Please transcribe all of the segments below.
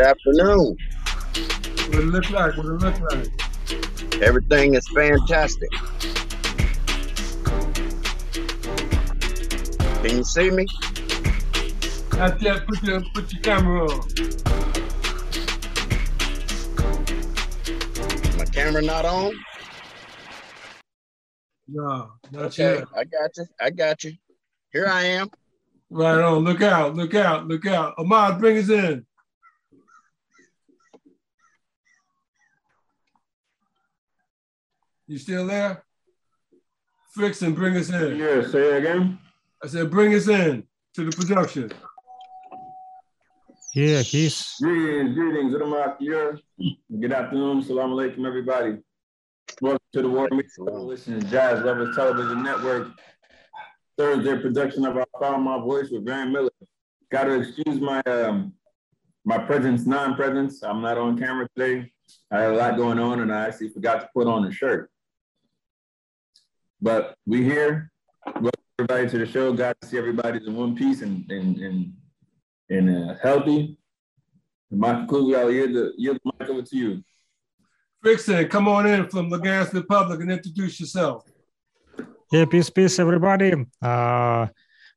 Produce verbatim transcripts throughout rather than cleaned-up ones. Afternoon. What it look like? What it look like? Everything is fantastic. Can you see me? Not yet. Put your put your camera on. My camera not on? No, not okay. Yet. I got you. I got you. Here I am. Right on. Look out! Look out! Look out! Ahmad, bring us in. You still there? Rickson, bring us in. Yeah, say it again. I said, bring us in to the production. Yeah, Keith. Greetings, greetings. Good afternoon. Salaam alaikum, everybody. Welcome to the World Media Coalition, Jazz Lovers Television Network. Thursday production of I Found My Voice with Van Miller. Got to excuse my um, my presence, non-presence. I'm not on camera today. I had a lot going on, and I actually forgot to put on a shirt. But we here, welcome everybody to the show. Glad to see everybody's in one piece and and and, and uh, healthy. Michael Kugel, I'll yield the, yield the mic over to you. Rickson, come on in from Lugansk Republic and introduce yourself. Yeah, peace, peace, everybody. Uh,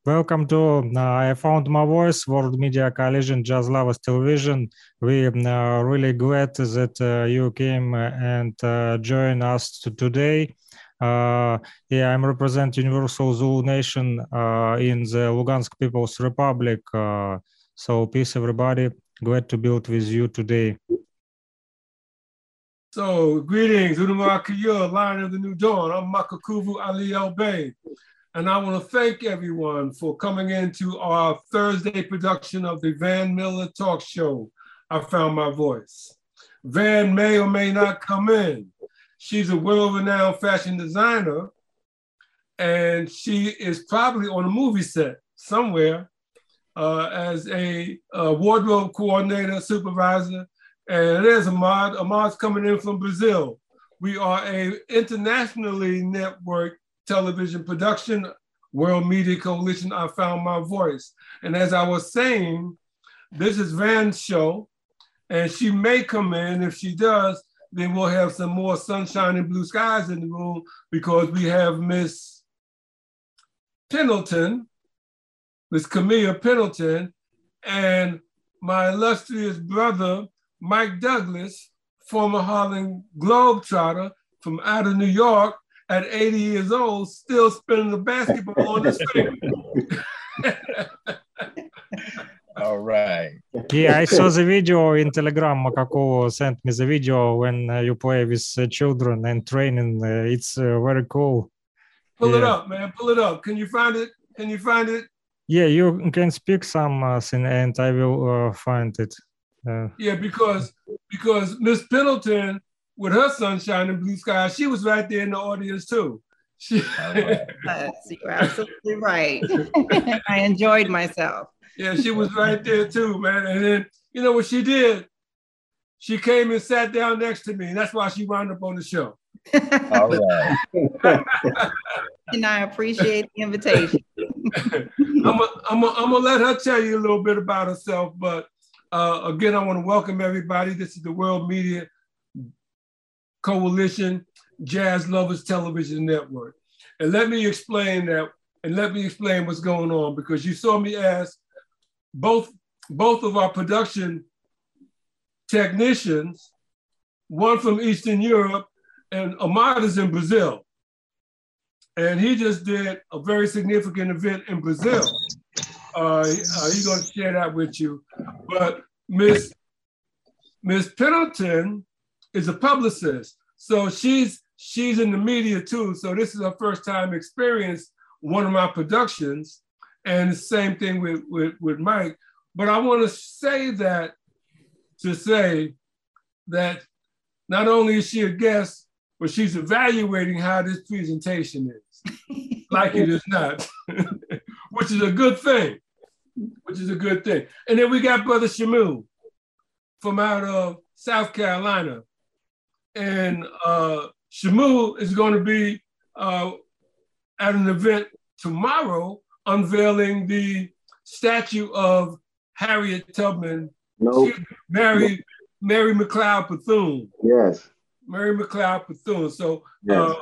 welcome to uh, I Found My Voice, World Media Coalition, Jazz Lovers Television. We are really glad that uh, you came and uh, joined us today. Uh, yeah, I'm represent Universal Zulu Nation uh, in the Lugansk People's Republic. Uh, so peace, everybody. Glad to build with you today. So greetings, Udumakiyur, Lion of the New Dawn. I'm Makukuvu Ali Elbey, and I want to thank everyone for coming into our Thursday production of the Van Miller Talk Show, I Found My Voice. Van may or may not come in. She's a world-renowned fashion designer, and she is probably on a movie set somewhere uh, as a, a wardrobe coordinator, supervisor. And there's Ahmad. Ahmad's coming in from Brazil. We are an internationally networked television production, World Media Coalition, I Found My Voice. And as I was saying, this is Van's show, and she may come in. If she does, then we'll have some more sunshine and blue skies in the room because we have Miss Pendleton, Miz Camille Pendleton, and my illustrious brother, Mike Douglas, former Harlem Globetrotter from out of New York at eighty years old, still spinning the basketball on his finger. All right. Yeah, I saw the video in Telegram. Makako sent me the video when uh, you play with uh, children and training. Uh, it's uh, very cool. Pull yeah. it up, man. Pull it up. Can you find it? Can you find it? Yeah, you can speak something, and I will uh, find it. Uh, yeah, because because Miss Pendleton, with her sunshine and blue sky, she was right there in the audience too. She... uh, you're absolutely right. I enjoyed myself. Yeah, she was right there too, man. And then, you know what she did? She came and sat down next to me. And that's why she wound up on the show. All right. And I appreciate the invitation. I'm gonna let her tell you a little bit about herself, but uh, again, I want to welcome everybody. This is the World Media Coalition, Jazz Lovers Television Network. And let me explain that, and let me explain what's going on, because you saw me ask Both, both of our production technicians, one from Eastern Europe, and Ahmad is in Brazil. And he just did a very significant event in Brazil. Uh, uh, he's gonna share that with you. But Miss Miss Pendleton is a publicist. So she's, she's in the media too. So this is her first time experience one of my productions. And the same thing with, with, with Mike. But I want to say that to say that not only is she a guest, but she's evaluating how this presentation is, like it is not, which is a good thing, which is a good thing. And then we got Brother Shamu from out of South Carolina. And uh, Shamu is going to be uh, at an event tomorrow unveiling the statue of Harriet Tubman, nope. Mary Mary McLeod Bethune. Yes, Mary McLeod Bethune. So, yes. uh,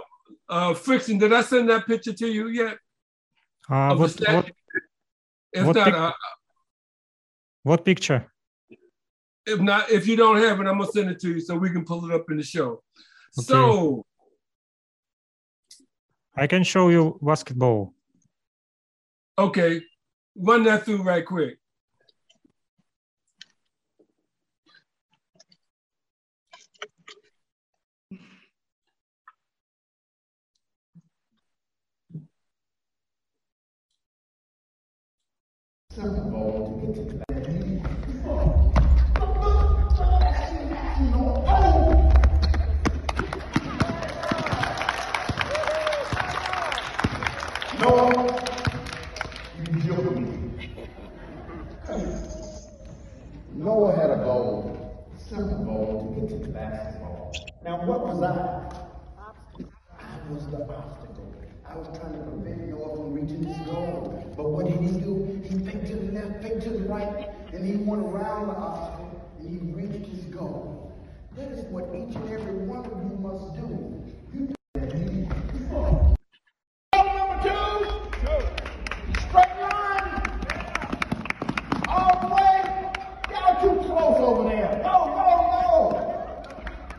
uh, Frickson, did I send that picture to you yet? Uh, what, what, if what, not, pic I, what picture? If not, if you don't have it, I'm gonna send it to you so we can pull it up in the show. Okay. So, I can show you basketball. Okay, run that through right quick. No. Noah had a goal, simple goal, to get to the basketball. Now what was I? I was the obstacle. I was trying to prevent Noah from reaching his goal. But what did he do? He faked to the left, faked to the right, and he went around the obstacle, and he reached his goal. That is what each and every one of you must do. You do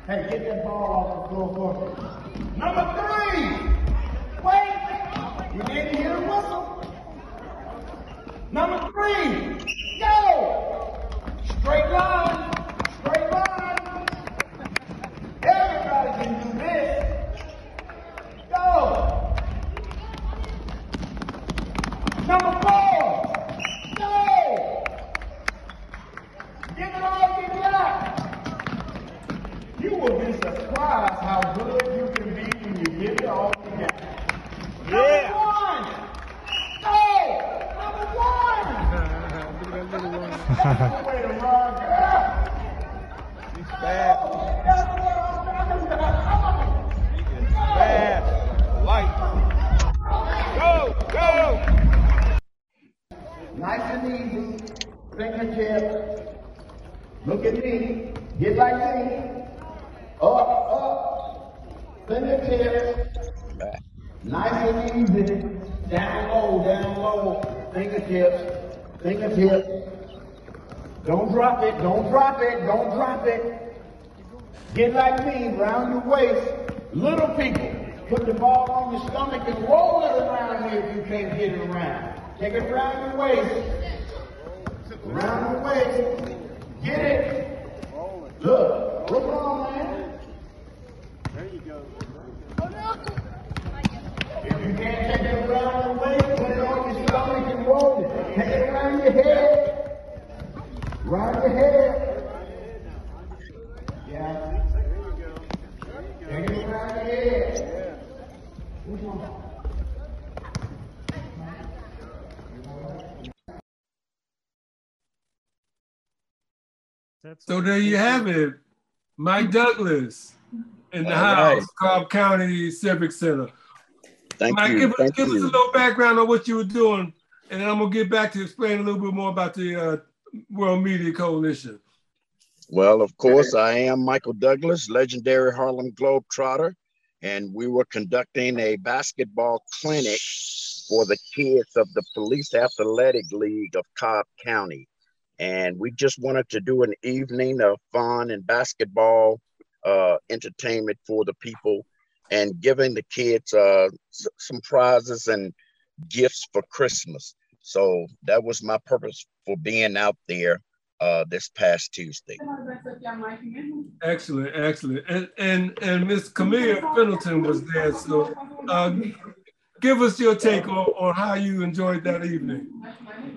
Hey, get that ball off the floor for me. Number three! Wait! You didn't hear the whistle. Number three! Go! Straight line! Straight line! Everybody can do this. Go! Number four! Go! Give it all you got! You will be surprised how good you can be when you give it all together. Yeah. Number one! Hey! Number one! That's the way to run, girl! She's fast. Oh, that's what I'm talking about. She is fast. Light. Go! Go! Nice and easy. Take your chair. Look at me. Get like me. Up, up, send your chair, nice and easy, Down low, down low, fingertips, fingertips. Don't drop it, don't drop it, don't drop it. Get like me, round your waist. Little people, put the ball on your stomach and roll it around here if you can't get it around. Take it round your waist. Round your waist. Get it. Look, roll it on, man. There you go. If you can't take it around your waist, put it on your stomach and roll it. Take it around your head. Round your head. Yeah. Take it around your head. Who's on? So there you have it, Mike Douglas in the All house, right. Cobb County Civic Center. Thank Mike, you. give, Thank give you. us a little background on what you were doing, and then I'm gonna get back to explain a little bit more about the uh, World Media Coalition. Well, of course, I am Michael Douglas, legendary Harlem Globetrotter, and we were conducting a basketball clinic for the kids of the Police Athletic League of Cobb County. And we just wanted to do an evening of fun and basketball uh, entertainment for the people and giving the kids uh, some prizes and gifts for Christmas. So that was my purpose for being out there uh, this past Tuesday. Excellent, excellent. And and, and Miss Camille Pendleton was there. So uh, give us your take on, on how you enjoyed that evening.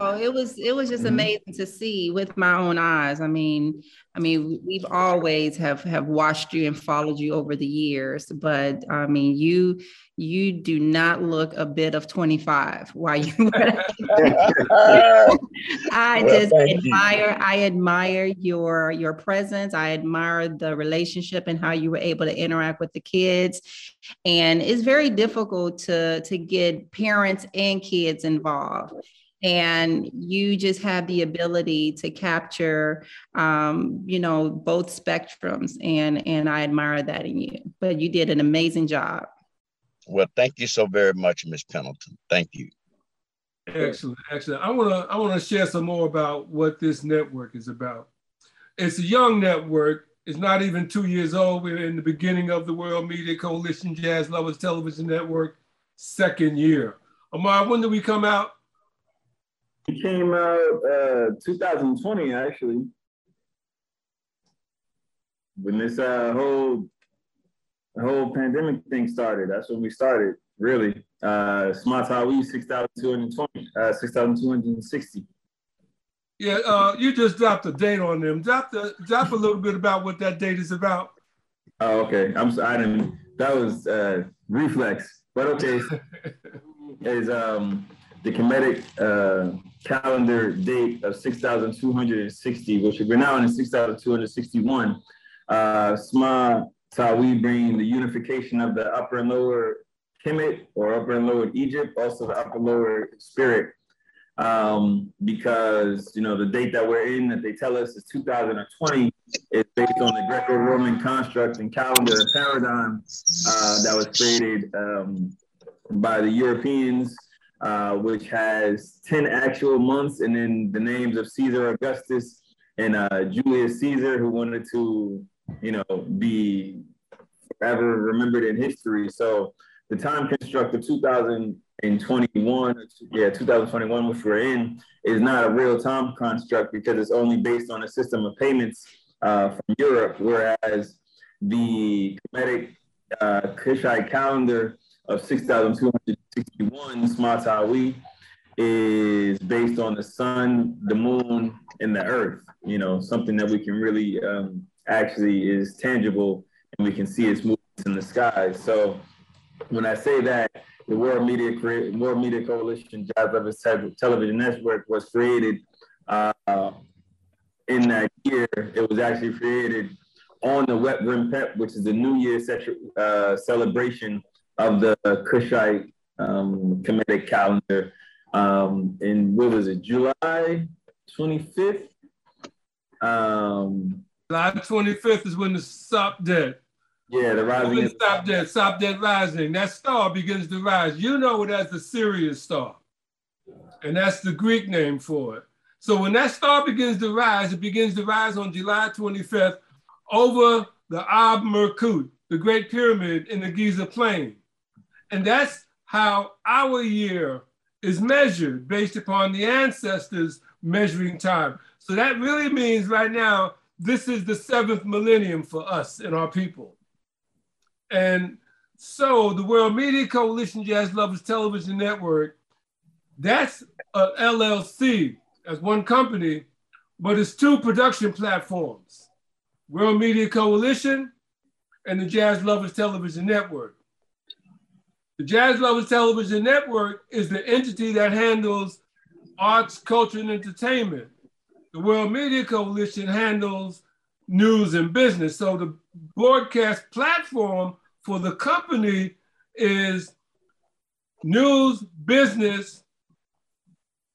Oh, it was it was just amazing to see with my own eyes. I mean, I mean, we've always have have watched you and followed you over the years, but I mean, you you do not look a bit of twenty-five. Why you? I well, just admire. You. I admire your your presence. I admire the relationship and how you were able to interact with the kids. And it's very difficult to to get parents and kids involved. And you just have the ability to capture, um, you know, both spectrums. And, and I admire that in you. But you did an amazing job. Well, thank you so very much, Miz Pendleton. Thank you. Excellent, excellent. I want to I want to share some more about what this network is about. It's a young network. It's not even two years old. We're in the beginning of the World Media Coalition, Jazz Lovers Television Network, second year. Ahmad, when did we come out? It came out uh, two thousand twenty, actually, when this uh, whole whole pandemic thing started. That's when we started, really. Uh, Smatawi six thousand two hundred twenty, uh, six thousand two hundred sixty. Yeah, uh, you just dropped a date on them. Drop the drop a little bit about what that date is about. Oh, okay. I'm sorry. I didn't. That was uh, reflex, but okay. is um. The Kemetic uh, calendar date of six thousand two hundred sixty, which we're now in six thousand two hundred sixty-one. Uh, Smatawi bringing the unification of the upper and lower Kemet, or upper and lower Egypt, also the upper and lower spirit. Um, because, you know, the date that we're in that they tell us is two thousand twenty is based on the Greco-Roman construct and calendar and paradigm uh, that was created um, by the Europeans. Uh, which has ten actual months, and then the names of Caesar Augustus and uh, Julius Caesar, who wanted to, you know, be forever remembered in history. So the time construct of two thousand twenty-one, yeah, two thousand twenty-one, which we're in, is not a real time construct because it's only based on a system of payments uh, from Europe, whereas the Kemetic uh, Kushite calendar of six thousand two hundred sixty-one, Smatawi, is based on the sun, the moon, and the earth. You know, something that we can really um, actually is tangible, and we can see its movements in the sky. So when I say that, the World Media, World Media Coalition, Jazz Lovers Television Network was created uh, in that year. It was actually created on the Wet Brim Pep, which is the New Year uh, celebration of the Kushite um, Kemetic calendar. Um, in, what was it, July twenty-fifth? Um, July twenty-fifth is when the Sopdet Yeah, the rising. Is stop that, stop that rising. That star begins to rise. You know it as the Sirius star. And that's the Greek name for it. So when that star begins to rise, it begins to rise on July twenty-fifth over the Ab Merkut, the Great Pyramid in the Giza Plain. And that's how our year is measured, based upon the ancestors measuring time. So that really means right now, this is the seventh millennium for us and our people. And so the World Media Coalition, Jazz Lovers Television Network, that's an L L C, as one company, but it's two production platforms, World Media Coalition and the Jazz Lovers Television Network. The Jazz Lovers Television Network is the entity that handles arts, culture, and entertainment. The World Media Coalition handles news and business. So the broadcast platform for the company is news, business,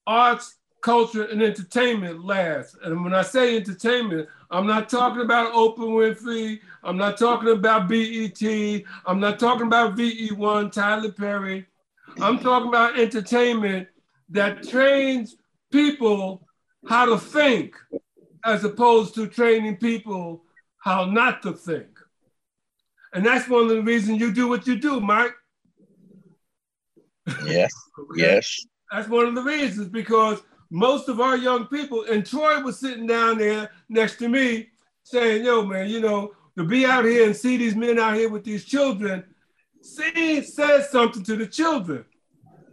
arts, culture, and entertainment last. And when I say entertainment, I'm not talking about Oprah Winfrey. I'm not talking about B E T. I'm not talking about V E one, Tyler Perry. I'm talking about entertainment that trains people how to think as opposed to training people how not to think. And that's one of the reasons you do what you do, Mike. Yes, yes. That's one of the reasons, because most of our young people, and Troy was sitting down there next to me saying, yo, man, you know, to be out here and see these men out here with these children, see, says something to the children.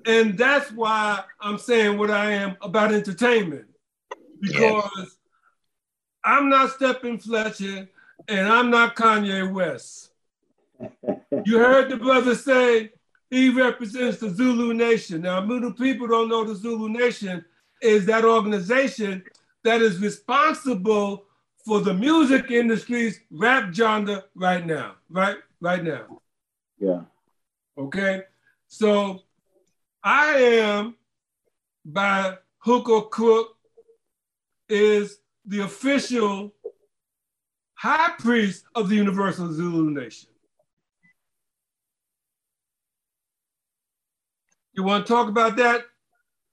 And that's why I'm saying what I am about entertainment, because yes. I'm not Stephen Fletcher and I'm not Kanye West. You heard the brother say he represents the Zulu Nation. Now, many people don't know the Zulu Nation is that organization that is responsible for the music industry's rap genre right now, right? Right now. Yeah. Okay. So I Am, by hook or crook, is the official high priest of the Universal Zulu Nation. You want to talk about that?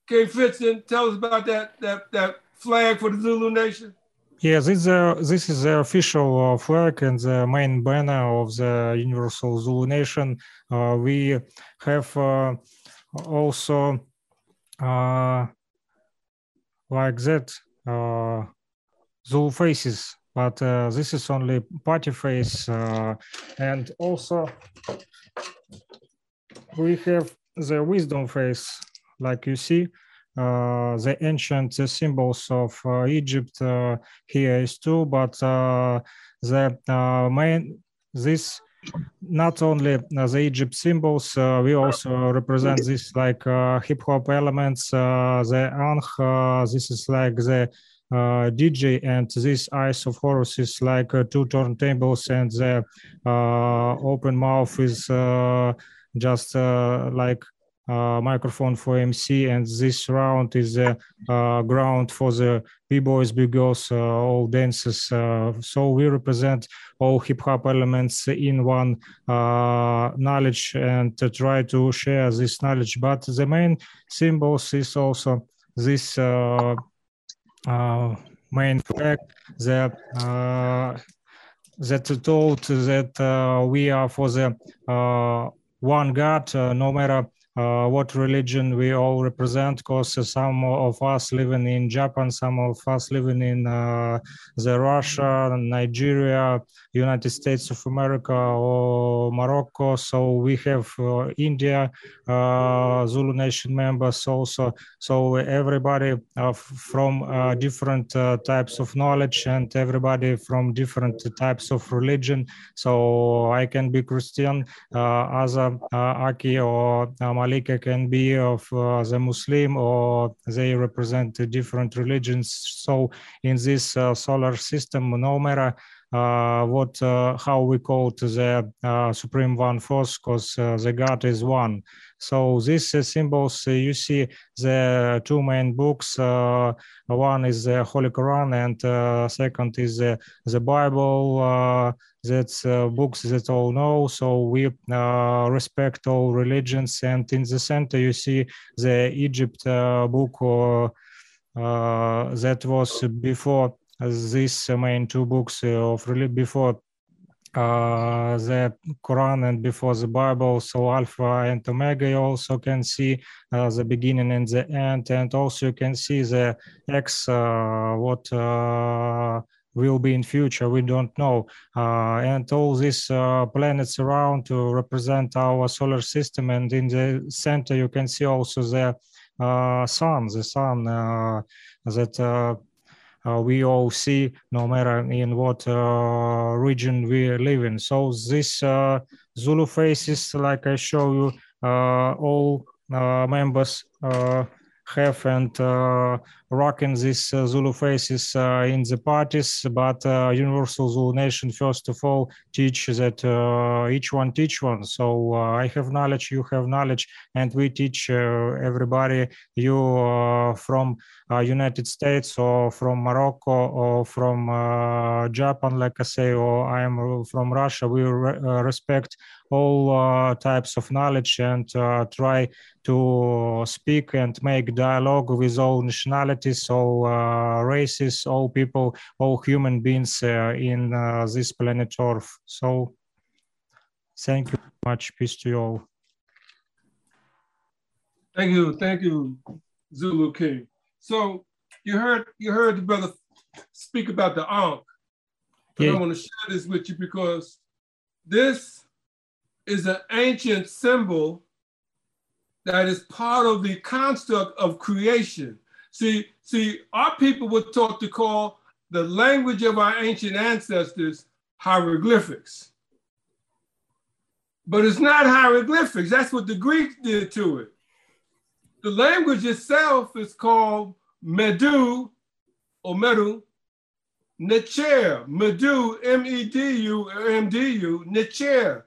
Kay Fritzen, tell us about that, that, that flag for the Zulu Nation. Yeah, this, uh, this is the official uh, flag and the main banner of the Universal Zulu Nation. Uh, we have uh, also uh, like that uh, Zulu faces, but uh, this is only party face. Uh, and also we have the wisdom face. Like you see, uh, the ancient uh, symbols of uh, Egypt uh, here is too, but uh, the uh, main, this, not only uh, the Egypt symbols, uh, we also represent this like uh, hip hop elements, uh, the Ankh, uh, this is like the uh, D J, and this Eyes of Horus is like uh, two turntables, and the uh, open mouth is uh, just uh, like Uh, microphone for M C, and this round is the uh, ground for the b-boys, b-girls, uh, all dancers. Uh, so we represent all hip-hop elements in one uh, knowledge and to try to share this knowledge. But the main symbols is also this uh, uh, main flag that uh, that told that uh, we are for the uh, one God, uh, no matter Uh, what religion we all represent, because uh, some of us living in Japan, some of us living in uh, the Russia, Nigeria, United States of America, or Morocco. So we have uh, India, uh, Zulu Nation members also. So everybody uh, from uh, different uh, types of knowledge, and everybody from different types of religion. So I can be Christian, uh, Azam, uh, Aki, or um, Malika can be of uh, the Muslim, or they represent different religions. So in this uh, solar system, no matter uh, what, uh, how we call to the uh, Supreme One Force, because uh, the God is one. So these uh, symbols, uh, you see the two main books. Uh, one is the Holy Quran and uh, second is uh, the Bible. Uh, that's uh, books that all know. So we uh, respect all religions. And in the center, you see the Egypt uh, book uh, uh, that was before these main two books of religion, before Uh, the Quran and before the Bible, so Alpha and Omega. You also can see uh, the beginning and the end, and also you can see the X, uh, what uh, will be in future, we don't know. Uh, and all these uh, planets around to represent our solar system, and in the center you can see also the uh, sun, the sun uh, that uh, Uh, we all see, no matter in what uh, region we live in. So these uh, Zulu faces, like I show you, uh, all uh, members uh, have and uh, rocking these uh, Zulu faces uh, in the parties. But uh, Universal Zulu Nation, first of all, teach that uh, each one teach one. So uh, I have knowledge, you have knowledge, and we teach uh, everybody. You uh, from uh, United States or from Morocco or from uh, Japan, like I say, or I am from Russia. We re- uh, respect all uh, types of knowledge and uh, try to speak and make dialogue with all nationalities, all uh, races, all people, all human beings uh, in uh, this planet Earth. So thank you very much. Peace to you all. Thank you. Thank you, Zulu King. So you heard, you heard the brother speak about the Ankh. But yeah. I want to share this with you because this is an ancient symbol that is part of the construct of creation. See, see, our people were taught to call the language of our ancient ancestors hieroglyphics. But it's not hieroglyphics. That's what the Greeks did to it. The language itself is called Medu, or Medu, Necher, Medu, M E D U, or M D U, Necher.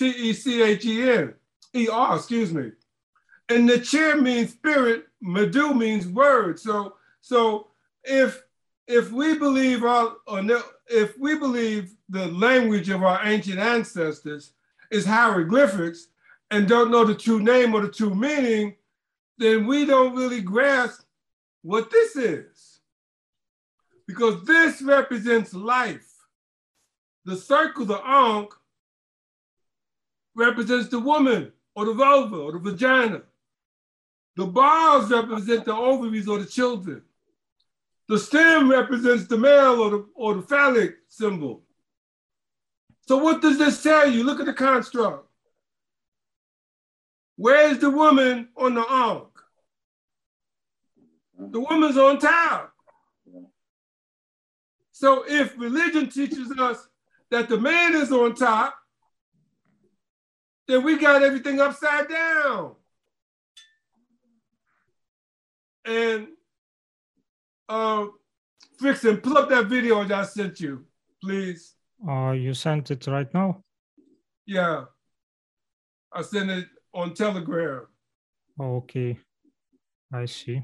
T E C H E N E R, excuse me. And the chair means spirit, Medu means word. So, so if if we believe our or no, if we believe the language of our ancient ancestors is hieroglyphics and don't know the true name or the true meaning, then we don't really grasp what this is. Because this represents life. The circle, the Ankh, represents the woman, or the vulva, or the vagina. The bars represent the ovaries, or the children. The stem represents the male, or the, or the phallic symbol. So what does this tell you? Look at the construct. Where's the woman on the Ankh? The woman's on top. So if religion teaches us that the man is on top, then we got everything upside down. And uh, Rickson, pull up that video that I sent you, please. Uh, you sent it right now? Yeah, I sent it on Telegram. Okay, I see.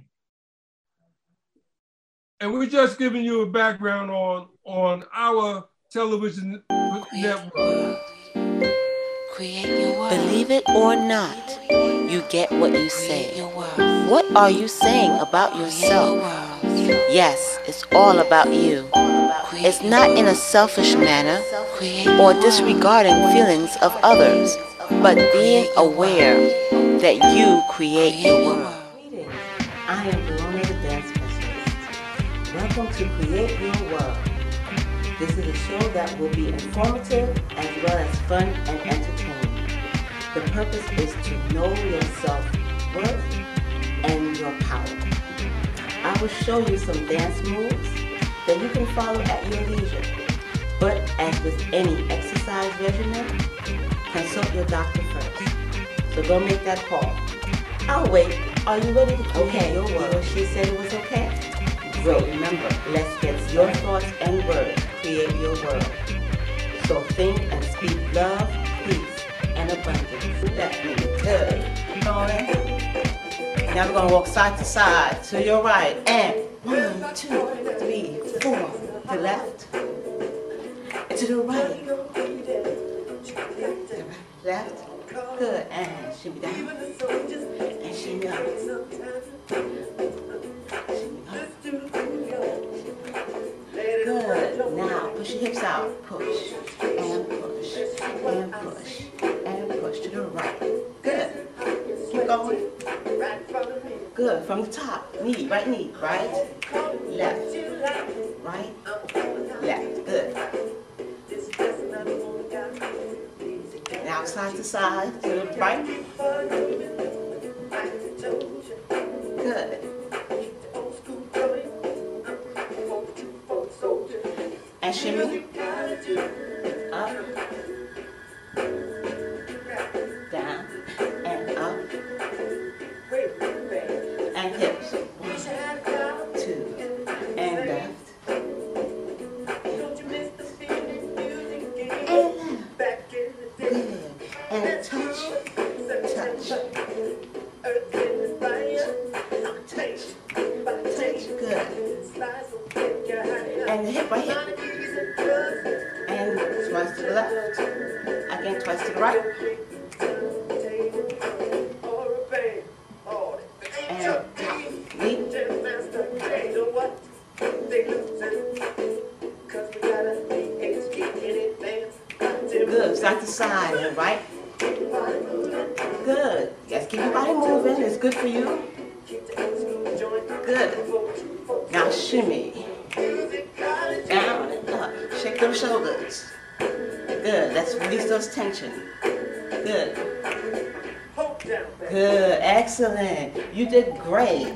And we're just giving you a background on, on our television network. Believe it or not, you get what you say. What are you saying about yourself? Yes, it's all about you. It's not in a selfish manner or disregarding feelings of others, but being aware that you create your world. I am Bologna, the dance specialist. Welcome to Create Your World. This is a show that will be informative as well as fun and entertaining. The purpose is to know yourself worth and your power. I will show you some dance moves that you can follow at your leisure. But as with any exercise regimen, consult your doctor first. So go make that call. I'll wait. Are you ready to okay, your world? She said it was okay. Great. Remember, let's get your thoughts and words. Create your world. So think and speak love, peace, and Now we're gonna walk side to side to your right and one, two, three, four, to the left, to the right, to the left, good, and shimmy down, and shimmy up, shimmy up, good, now push your hips out, push, and push, and push, and push, to the right, good, keep going. Good. From the top. Knee, right knee, right, left, right, left. Good. Now side to side, to the right. Good. And shimmy. Up. Down. And up. And hips. One, two, and left. And left. Good. And touch, touch, touch, touch. Good. And the hip by hip. And twice to the left. Again, twice to the right. Side, right? Good. Yes, keep your body moving. It's good for you. Good. Now shimmy. Down and up. Shake those shoulders. Good. Let's release those tension. Good. Good. Excellent. You did great.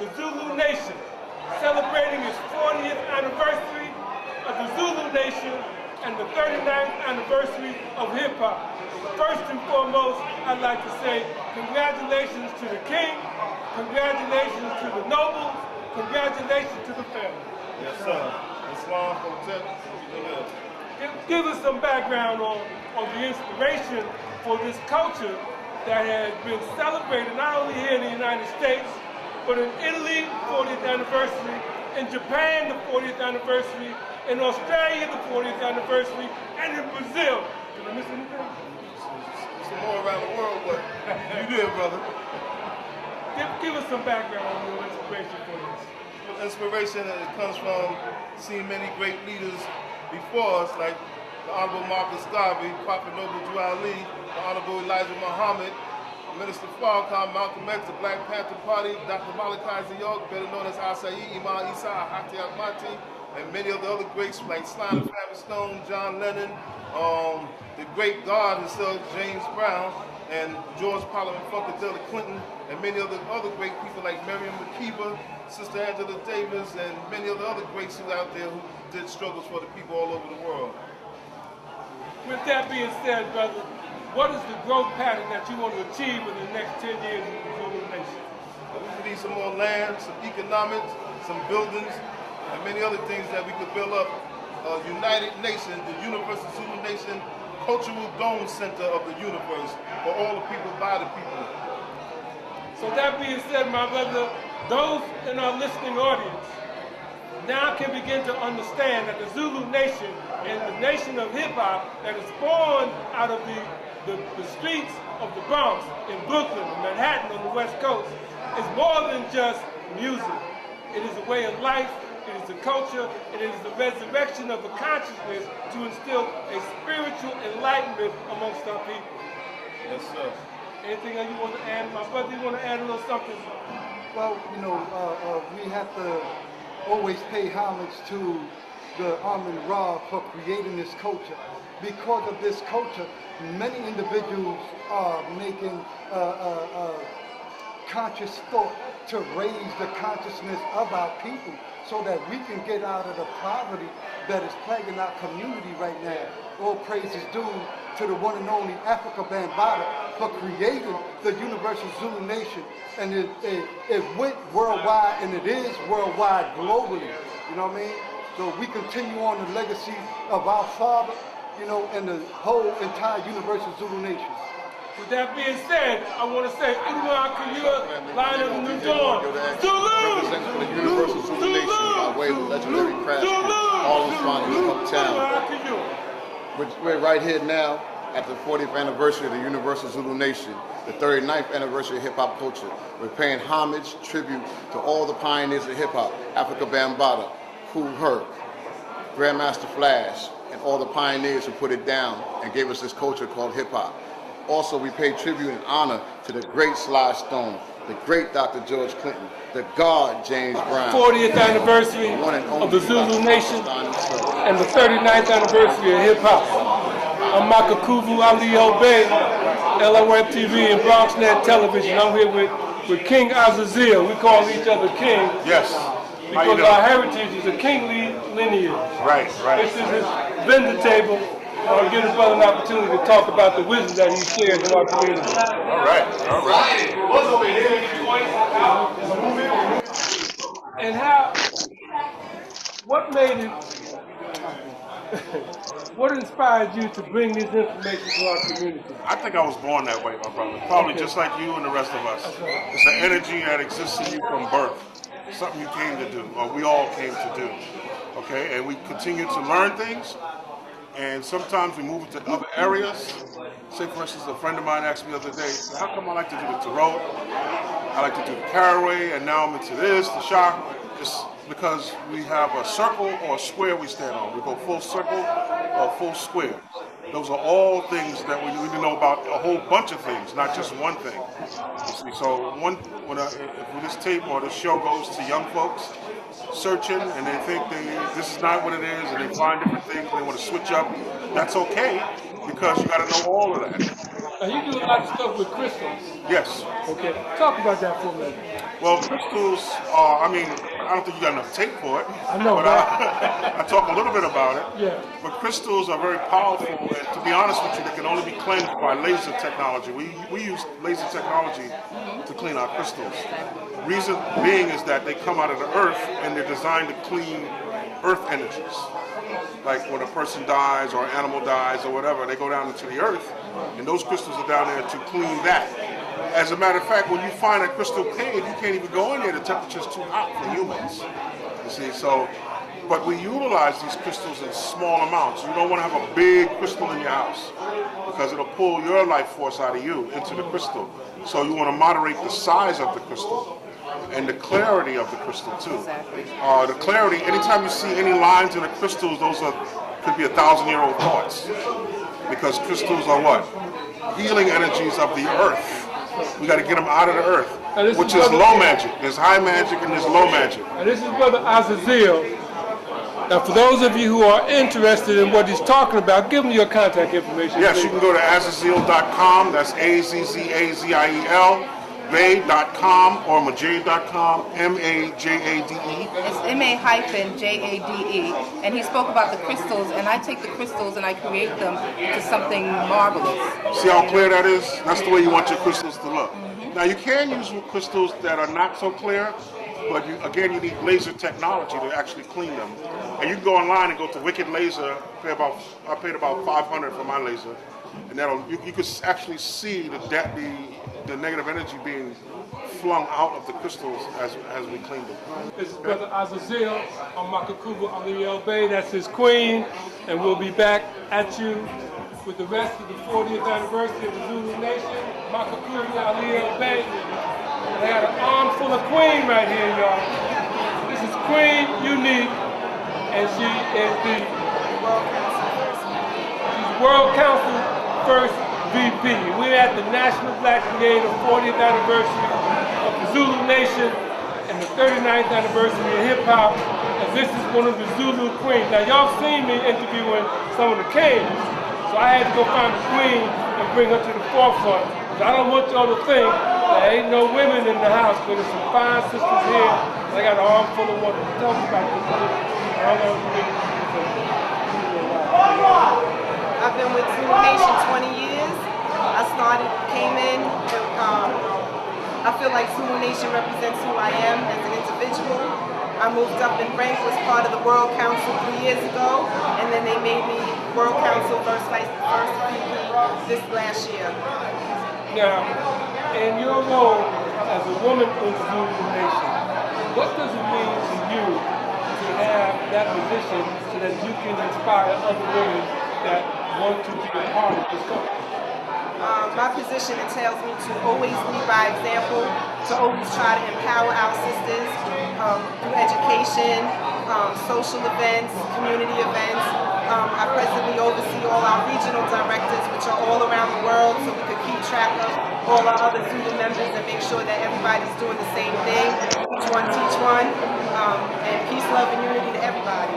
The Zulu Nation, celebrating its fortieth anniversary of the Zulu Nation and the thirty-ninth anniversary of hip-hop. First and foremost, I'd like to say congratulations to the king, congratulations to the nobles, congratulations to the family. Yes, sir. Islam Hotep. Give us some background on, on the inspiration for this culture that has been celebrated not only here in the United States, but in Italy, fortieth anniversary, in Japan, the fortieth anniversary, in Australia, the fortieth anniversary, and in Brazil. Did I miss anything? Some more around the world, but you did, brother. Give, give us some background on your inspiration for this. Well, inspiration comes from seeing many great leaders before us, like the Honorable Marcus Garvey, Prophet Noble Drew Ali, the Honorable Elijah Muhammad, Minister Farrakhan, Malcolm X, the Black Panther Party, Doctor Malachi Zayog, better known as Asayi, Imam Isa, Ahati Ahmati, and many of the other greats like Sly and Family Stone, John Lennon, um, the great God himself, James Brown, and George Parliament Funkadelic Clinton, and many of the other great people like Miriam Makeba, Sister Angela Davis, and many of the other greats who out there who did struggles for the people all over the world. With that being said, brother, what is the growth pattern that you want to achieve in the next ten years in the Zulu Nation? We need some more land, some economics, some buildings, and many other things that we could build up. A United Nation, the Universal Zulu Nation, cultural dome center of the universe for all the people, by the people. So that being said, my brother, those in our listening audience now can begin to understand that the Zulu Nation and the nation of hip-hop that is born out of the, the, the streets of the Bronx in Brooklyn and Manhattan on the West Coast is more than just music. It is a way of life, it is a culture, it is the resurrection of a consciousness to instill a spiritual enlightenment amongst our people. Yes, sir. Anything else you want to add? My brother, you want to add a little something? Well, you know, uh, uh, we have to always pay homage to the Amun Ra for creating this culture. Because of this culture, many individuals are making uh, uh, uh, conscious thought to raise the consciousness of our people so that we can get out of the poverty that is plaguing our community right now. All praise is due to the one and only Afrika Bambaataa for creating the Universal Zulu Nation. And it, it, it went worldwide, and it is worldwide globally, you know what I mean? So we continue on the legacy of our father, you know, and the whole entire Universal Zulu Nation. With that being said, I want to say, Uwa Kuyua, Lion of the New Dawn, Zulu! The Universal Zulu Nation by way of the legendary crash all in Harlem Globetrotter. We're right here now at the fortieth anniversary of the Universal Zulu Nation, the thirty-ninth anniversary of hip-hop culture. We're paying homage, tribute to all the pioneers of hip-hop, Afrika Bambaataa, Kool Herc, Grandmaster Flash, and all the pioneers who put it down and gave us this culture called hip-hop. Also, we pay tribute and honor to the great Sly Stone, the great Doctor George Clinton, the God James Brown. fortieth anniversary of the Zulu Nation and the thirty-ninth anniversary of hip-hop. I'm Makukuvu Ali Elbey, L O F T V and BronxNet Television. I'm here with, with King Azaziel. We call each other King. Yes. Because our heritage is a kingly lineage. Right, right. This is his vendor table. I want to give his brother an opportunity to talk about the wisdom that he shares in our community. All right, all right. What's over here? And how, what made it, what inspired you to bring this information to our community? I think I was born that way, my brother. Probably okay. Just like you and the rest of us. Okay. It's an energy that exists in you from birth. Something you came to do, or we all came to do. Okay, and we continue to learn things. And sometimes we move to other areas. Say, for instance, a friend of mine asked me the other day, so how come I like to do the tarot? I like to do the caraway, and now I'm into this, the chakra. It's because we have a circle or a square we stand on. We go full circle or full square. Those are all things that we need to know about, a whole bunch of things, not just one thing. You see, so one, when, I, when this tape or this show goes to young folks searching and they think they, this is not what it is, and they find different things and they want to switch up, that's okay, because you got to know all of that. Now, you do a lot of stuff with crystals. Yes. Okay. Talk about that for a minute. Well, crystals are, I mean, I don't think you got enough tape for it. I know, but right? I, I talk a little bit about it. Yeah. But crystals are very powerful, and to be honest with you, they can only be cleansed by laser technology. We, we use laser technology to clean our crystals. Reason being is that they come out of the earth, and they're designed to clean earth energies. Like when a person dies or an animal dies or whatever, they go down into the earth, and those crystals are down there to clean that. As a matter of fact, when you find a crystal cave, you can't even go in there. The temperature's too hot for humans. You see, so, but we utilize these crystals in small amounts. You don't want to have a big crystal in your house because it'll pull your life force out of you into the crystal. So you want to moderate the size of the crystal and the clarity of the crystal too. Uh, the clarity, anytime you see any lines in the crystals, those are could be a thousand year old thoughts. Because crystals are what? Healing energies of the earth. We got to get them out of the earth, which is low magic. There's high magic and there's low magic. And this is Brother Azaziel. Now, for those of you who are interested in what he's talking about, give him your contact information. Yes, please. You can go to azaziel dot com. That's A Z Z A Z I E L. Bay dot com or majade dot com, M A J A D E. It's M A hyphen J A D E. And he spoke about the crystals, and I take the crystals and I create them to something marvelous. See how clear that is? That's the way you want your crystals to look. Mm-hmm. Now, you can use crystals that are not so clear, but you, again, you need laser technology to actually clean them. And you can go online and go to Wicked Laser. Pay about, I paid about five hundred dollars for my laser. And that'll, you, you can actually see the, the the negative energy being flung out of the crystals as as we clean them. This is Brother Azaziel on Makukuvu Ali Elbey. That's his queen, and we'll be back at you with the rest of the fortieth anniversary of the Zulu Nation. Makukuvu Ali Elbey. They had an armful of queen right here, y'all. This is Queen Unique, and she is the she's World Council first V P. We're at the National Black Creative fortieth anniversary of the Zulu Nation and the thirty-ninth anniversary of hip hop. And this is one of the Zulu queens. Now y'all seen me interviewing some of the kings, so I had to go find the queen and bring her to the forefront. Because I don't want y'all to think there ain't no women in the house, but there's some fine sisters here. And I got an arm full of women. Tell me about this. I don't know if you're I've been with Zulu Nation twenty years. I started, came in, um, I feel like Zulu Nation represents who I am as an individual. I moved up in rank, was part of the World Council three years ago, and then they made me World Council first V P this last year. Now, in your role as a woman in Zulu Nation, what does it mean to you to have that position so that you can inspire other women that want to be a part of this country? Um, my position entails me to always lead by example, to always try to empower our sisters um, through education, um, social events, community events. Um, I presently oversee all our regional directors, which are all around the world, so we could keep track of all our other Zulu members and make sure that everybody's doing the same thing. Each one teach one, um, and peace, love, and unity to everybody.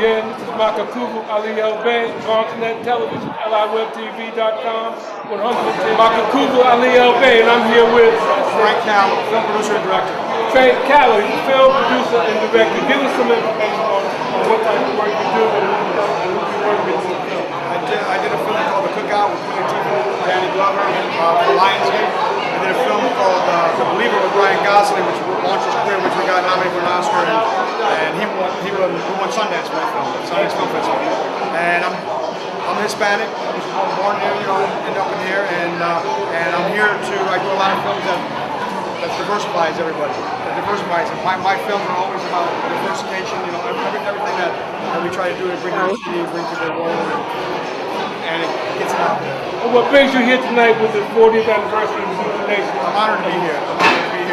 Again, this is Makukuvu Ali Elbey, Internet Television, L I Web T V dot com, one hundred ten. Makukuvu Ali Elbey, and I'm here with Frank Callow, film producer and director. Frank Callow, you film producer and director. Give us some information on, on what type of work you do and who you work with in the film. I did, I did a film called The Cookout with Queen Latifah, Danny Glover, and uh, Lionsgate. I did a film called uh, The Believer with Ryan Gosling, which launched his career, which we got nominated for an Oscar. And, And he won, he won, he won Sundance for that film, Sundance Film Festival. And I'm, I'm Hispanic, I was born here, you know, end up in here, and uh, and I'm here to, I do a lot of films that, that diversifies everybody, that diversifies. And my, my films are always about diversification, you know, every, everything that, that we try to do to bring our community, bring to the world, and, and it gets out there. Well, what brings you here tonight with the fortieth anniversary of the Zulu Nation? I'm honored to be here.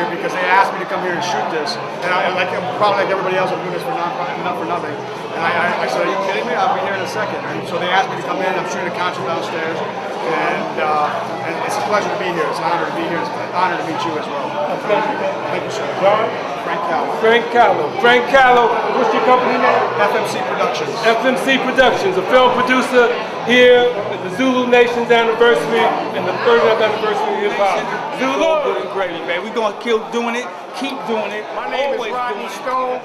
Because they asked me to come here and shoot this, and I, like probably like everybody else, I'm doing this for not, not for nothing. And I, I, I said, "Are you kidding me? I'll be here in a second." And so they asked me to come in. I'm shooting a concert downstairs, and, uh, and it's a pleasure to be here. It's an honor to be here. It's an honor to meet you as well. Thank you, thank you, sir. John? Frank Callow. Frank Callow. Frank Callow. What's your company name? F M C Productions. F M C Productions, a film producer here at the Zulu Nation's anniversary and the thirtieth anniversary of hip hop. Zulu, good and gravy, man. We're gonna keep doing it, keep doing it. My name Always is Rodney Stone,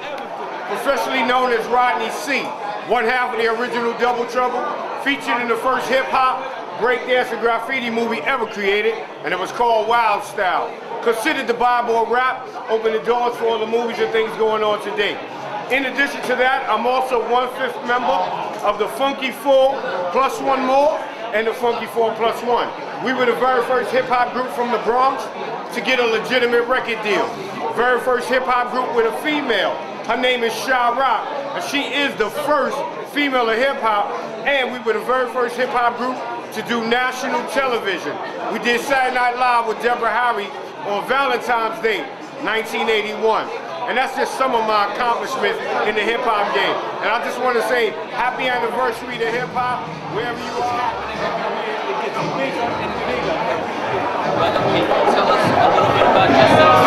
professionally known as Rodney C. One half of the original Double Trouble, featured in the first hip hop, breakdance and graffiti movie ever created, and it was called Wild Style. Considered the Bible of rap, opened the doors for all the movies and things going on today. In addition to that, I'm also one-fifth member of the Funky Four Plus One More and the Funky Four Plus One. We were the very first hip-hop group from the Bronx to get a legitimate record deal. Very first hip-hop group with a female. Her name is Sha Rock, and she is the first female of hip-hop, and we were the very first hip-hop group to do national television. We did Saturday Night Live with Deborah Harry on Valentine's Day, nineteen eighty-one. And that's just some of my accomplishments in the hip hop game. And I just want to say happy anniversary to hip hop, wherever you are. It gets bigger and bigger. Tell us a little bit about yourself.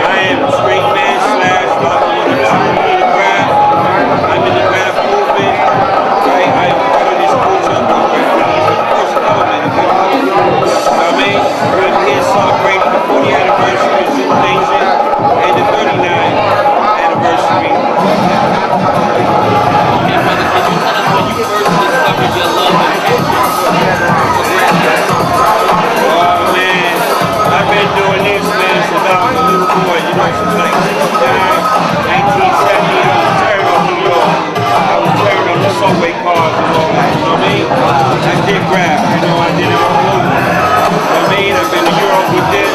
I am a straight man slash doctor in the rap. I'm in the rap movement. I am part of this culture. I mean, we're here celebrating the fortieth anniversary. Nation and the thirty-ninth anniversary. Okay, brother, can you tell us when you first discovered your love and passion for rap? Oh man, I've been doing this man since I was a little boy. You know, since like nineteen seventy, I was tearing up New York. I was tearing up the subway cars and all that. You know what I mean? I did rap. You know, I did it all over. You know what I mean? I've been to Europe with this.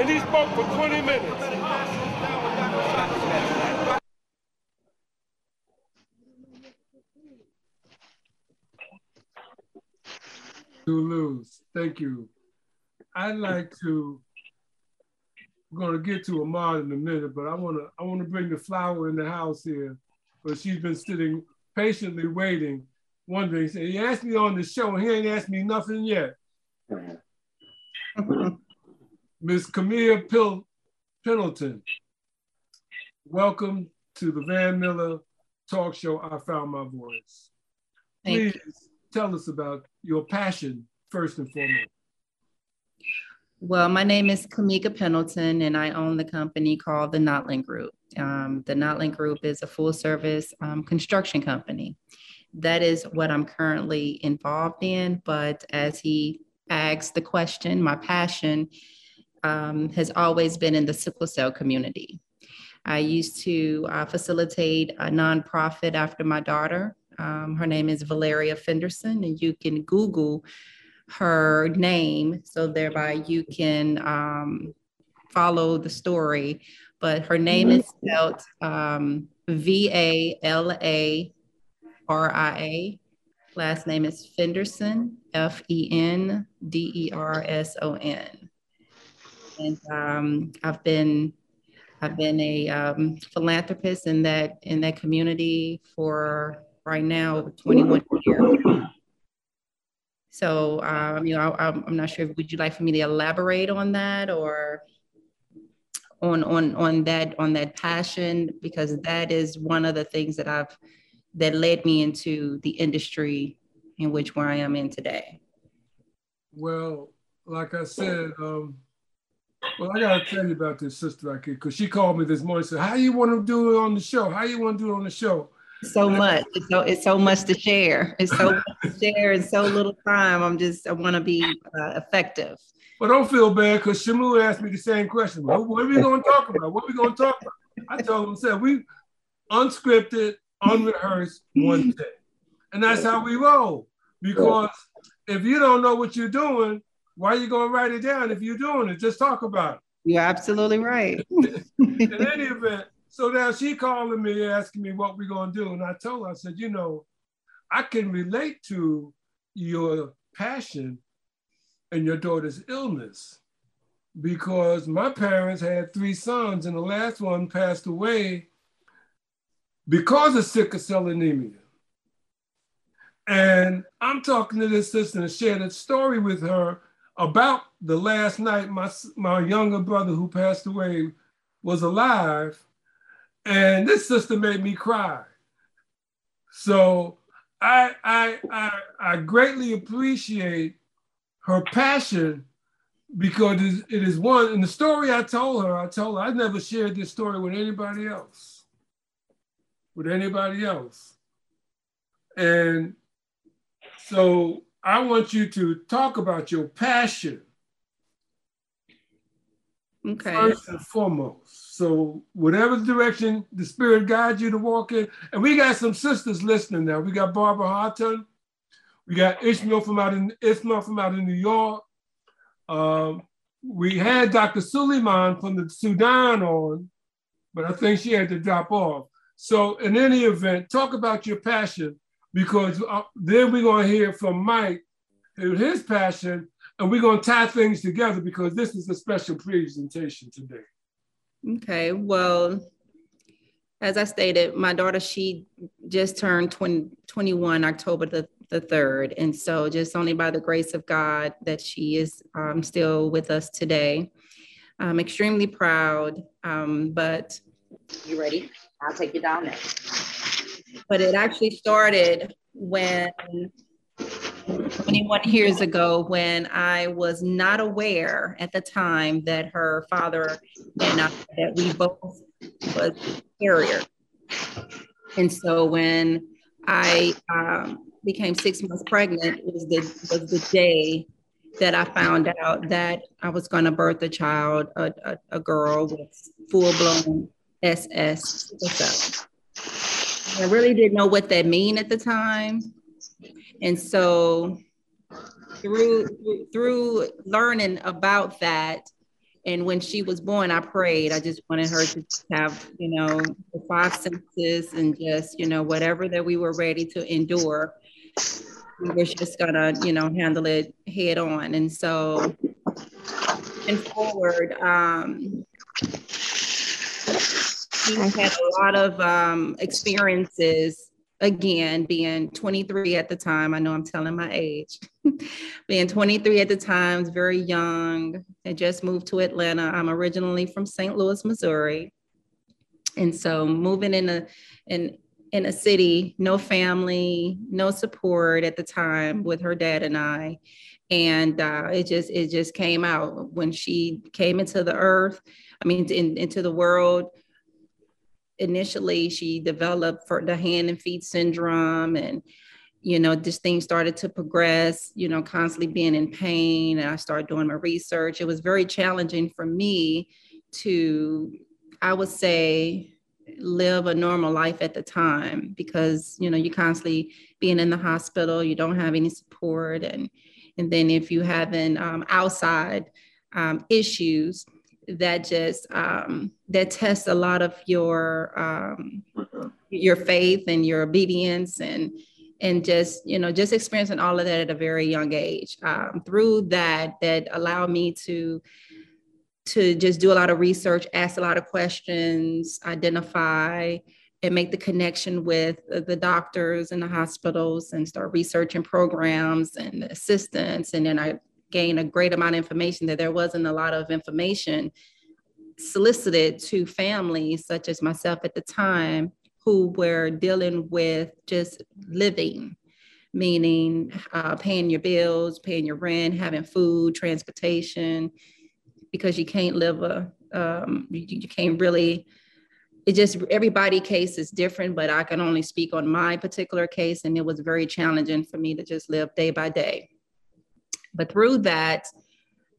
And he spoke for twenty minutes. Zulus, thank you. I'd like to, we're gonna get to Ahmad in a minute, but I wanna I wanna bring the flower in the house here, but she's been sitting patiently waiting, wondering, say, he asked me on the show and he ain't asked me nothing yet. Miz Camille Pil Pendleton, welcome to the Van Miller talk show, I Found My Voice. Thank Please you. Tell us about your passion, first and foremost. Well, my name is Camille Pendleton, and I own the company called The Notland Group. Um, the Notland Group is a full-service um, construction company. That is what I'm currently involved in, but as he asked the question, my passion Um, has always been in the sickle cell community. I used to uh, facilitate a nonprofit after my daughter. Um, her name is Valeria Fenderson, and you can Google her name, so thereby you can um, follow the story. But her name is spelled um, V A L A R I A. Last name is Fenderson, F E N D E R S O N. And um, I've been, I've been a um, philanthropist in that in that community for right now twenty-one years. So um, you know, I, I'm not sure. Would you like for me to elaborate on that or on on on that on that passion? Because that is one of the things that I've that led me into the industry in which where I am in today. Well, like I said. Um... Well, I gotta tell you about this sister I kid, because she called me this morning and said, how you want to do it on the show? How you want to do it on the show? So much. It's so, it's so much to share. It's so much to share in so little time. I'm just, I want to be uh, effective. But don't feel bad, because Shamu asked me the same question. What, what are we going to talk about? What are we going to talk about? I told him, said, we unscripted, unrehearsed one day. And that's how we roll. Because if you don't know what you're doing, why are you going to write it down if you're doing it? Just talk about it. You're absolutely right. In any event, so now she calling me, asking me what we're going to do. And I told her, I said, you know, I can relate to your passion and your daughter's illness because my parents had three sons and the last one passed away because of sickle cell anemia. And I'm talking to this sister and shared a story with her about the last night my, my younger brother who passed away was alive. And this sister made me cry. So I, I, I, I greatly appreciate her passion because it is one, and the story I told her, I told her, I never shared this story with anybody else, with anybody else. And so I want you to talk about your passion. Okay. First and foremost. So whatever direction the Spirit guides you to walk in, and we got some sisters listening now. We got Barbara Harton. We got Ishmael from out in Ishmael from out in New York. Um, we had Doctor Suleiman from the Sudan on, but I think she had to drop off. So in any event, talk about your passion. Because then we're going to hear from Mike and his passion, and we're going to tie things together because this is a special presentation today. Okay, well, as I stated, my daughter, she just turned twenty, twenty-one October the, the third. And so just only by the grace of God that she is um, still with us today. I'm extremely proud, um, but... You ready? I'll take you down there. But it actually started when twenty-one years ago when I was not aware at the time that her father and I, that we both was a carrier. And so when I um, became six months pregnant was the, was the day that I found out that I was going to birth a child, a, a, a girl with full-blown S S syndrome. I really didn't know what that meant at the time. And so through, through learning about that, and when she was born, I prayed. I just wanted her to have, you know, the five senses and just, you know, whatever that we were ready to endure. We were just gonna, you know, handle it head on. And so, and forward, um, I had a lot of um, experiences, again, being twenty-three at the time. I know I'm telling my age. Being twenty-three at the time, very young. I just moved to Atlanta. I'm originally from Saint Louis, Missouri. And so moving in a, in, in a city, no family, no support at the time with her dad and I. And uh, it just it just came out when she came into the earth, I mean, in, into the world. Initially, she developed for the hand and feet syndrome and, you know, this thing started to progress, you know, constantly being in pain. And I started doing my research. It was very challenging for me to, I would say, live a normal life at the time because, you know, you're constantly being in the hospital. You don't have any support. And, and then if you have an um, outside um, issues, that just, um, that tests a lot of your, um, your faith and your obedience and, and just, you know, just experiencing all of that at a very young age. Um, through that, that allowed me to, to just do a lot of research, ask a lot of questions, identify and make the connection with the doctors and the hospitals and start researching programs and assistance. And then I gain a great amount of information that there wasn't a lot of information solicited to families such as myself at the time who were dealing with just living, meaning uh, paying your bills, paying your rent, having food, transportation, because you can't live a, um, you, you can't really, it just, everybody's case is different, but I can only speak on my particular case. And it was very challenging for me to just live day by day. But through that,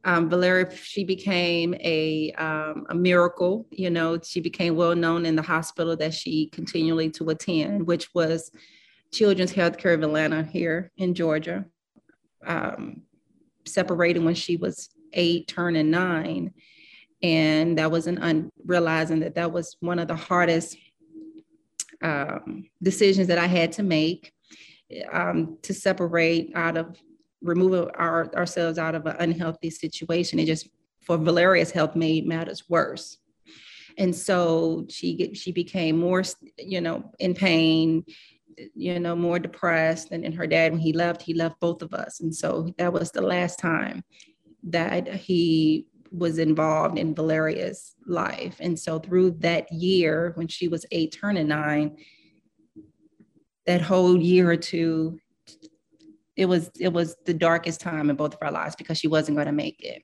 um, Valeria, she became a, um, a miracle, you know, she became well known in the hospital that she continually to attend, which was Children's Healthcare of Atlanta here in Georgia, um, separated when she was eight, turning nine. And that was an un- realizing that that was one of the hardest um, decisions that I had to make, um, to separate out of, remove our, ourselves out of an unhealthy situation. It just, for Valeria's health, made matters worse. And so she get, she became more, you know, in pain, you know, more depressed. And then her dad, when he left, he left both of us. And so that was the last time that he was involved in Valeria's life. And so through that year, when she was eight, turning nine, that whole year or two, it was, it was the darkest time in both of our lives because she wasn't going to make it.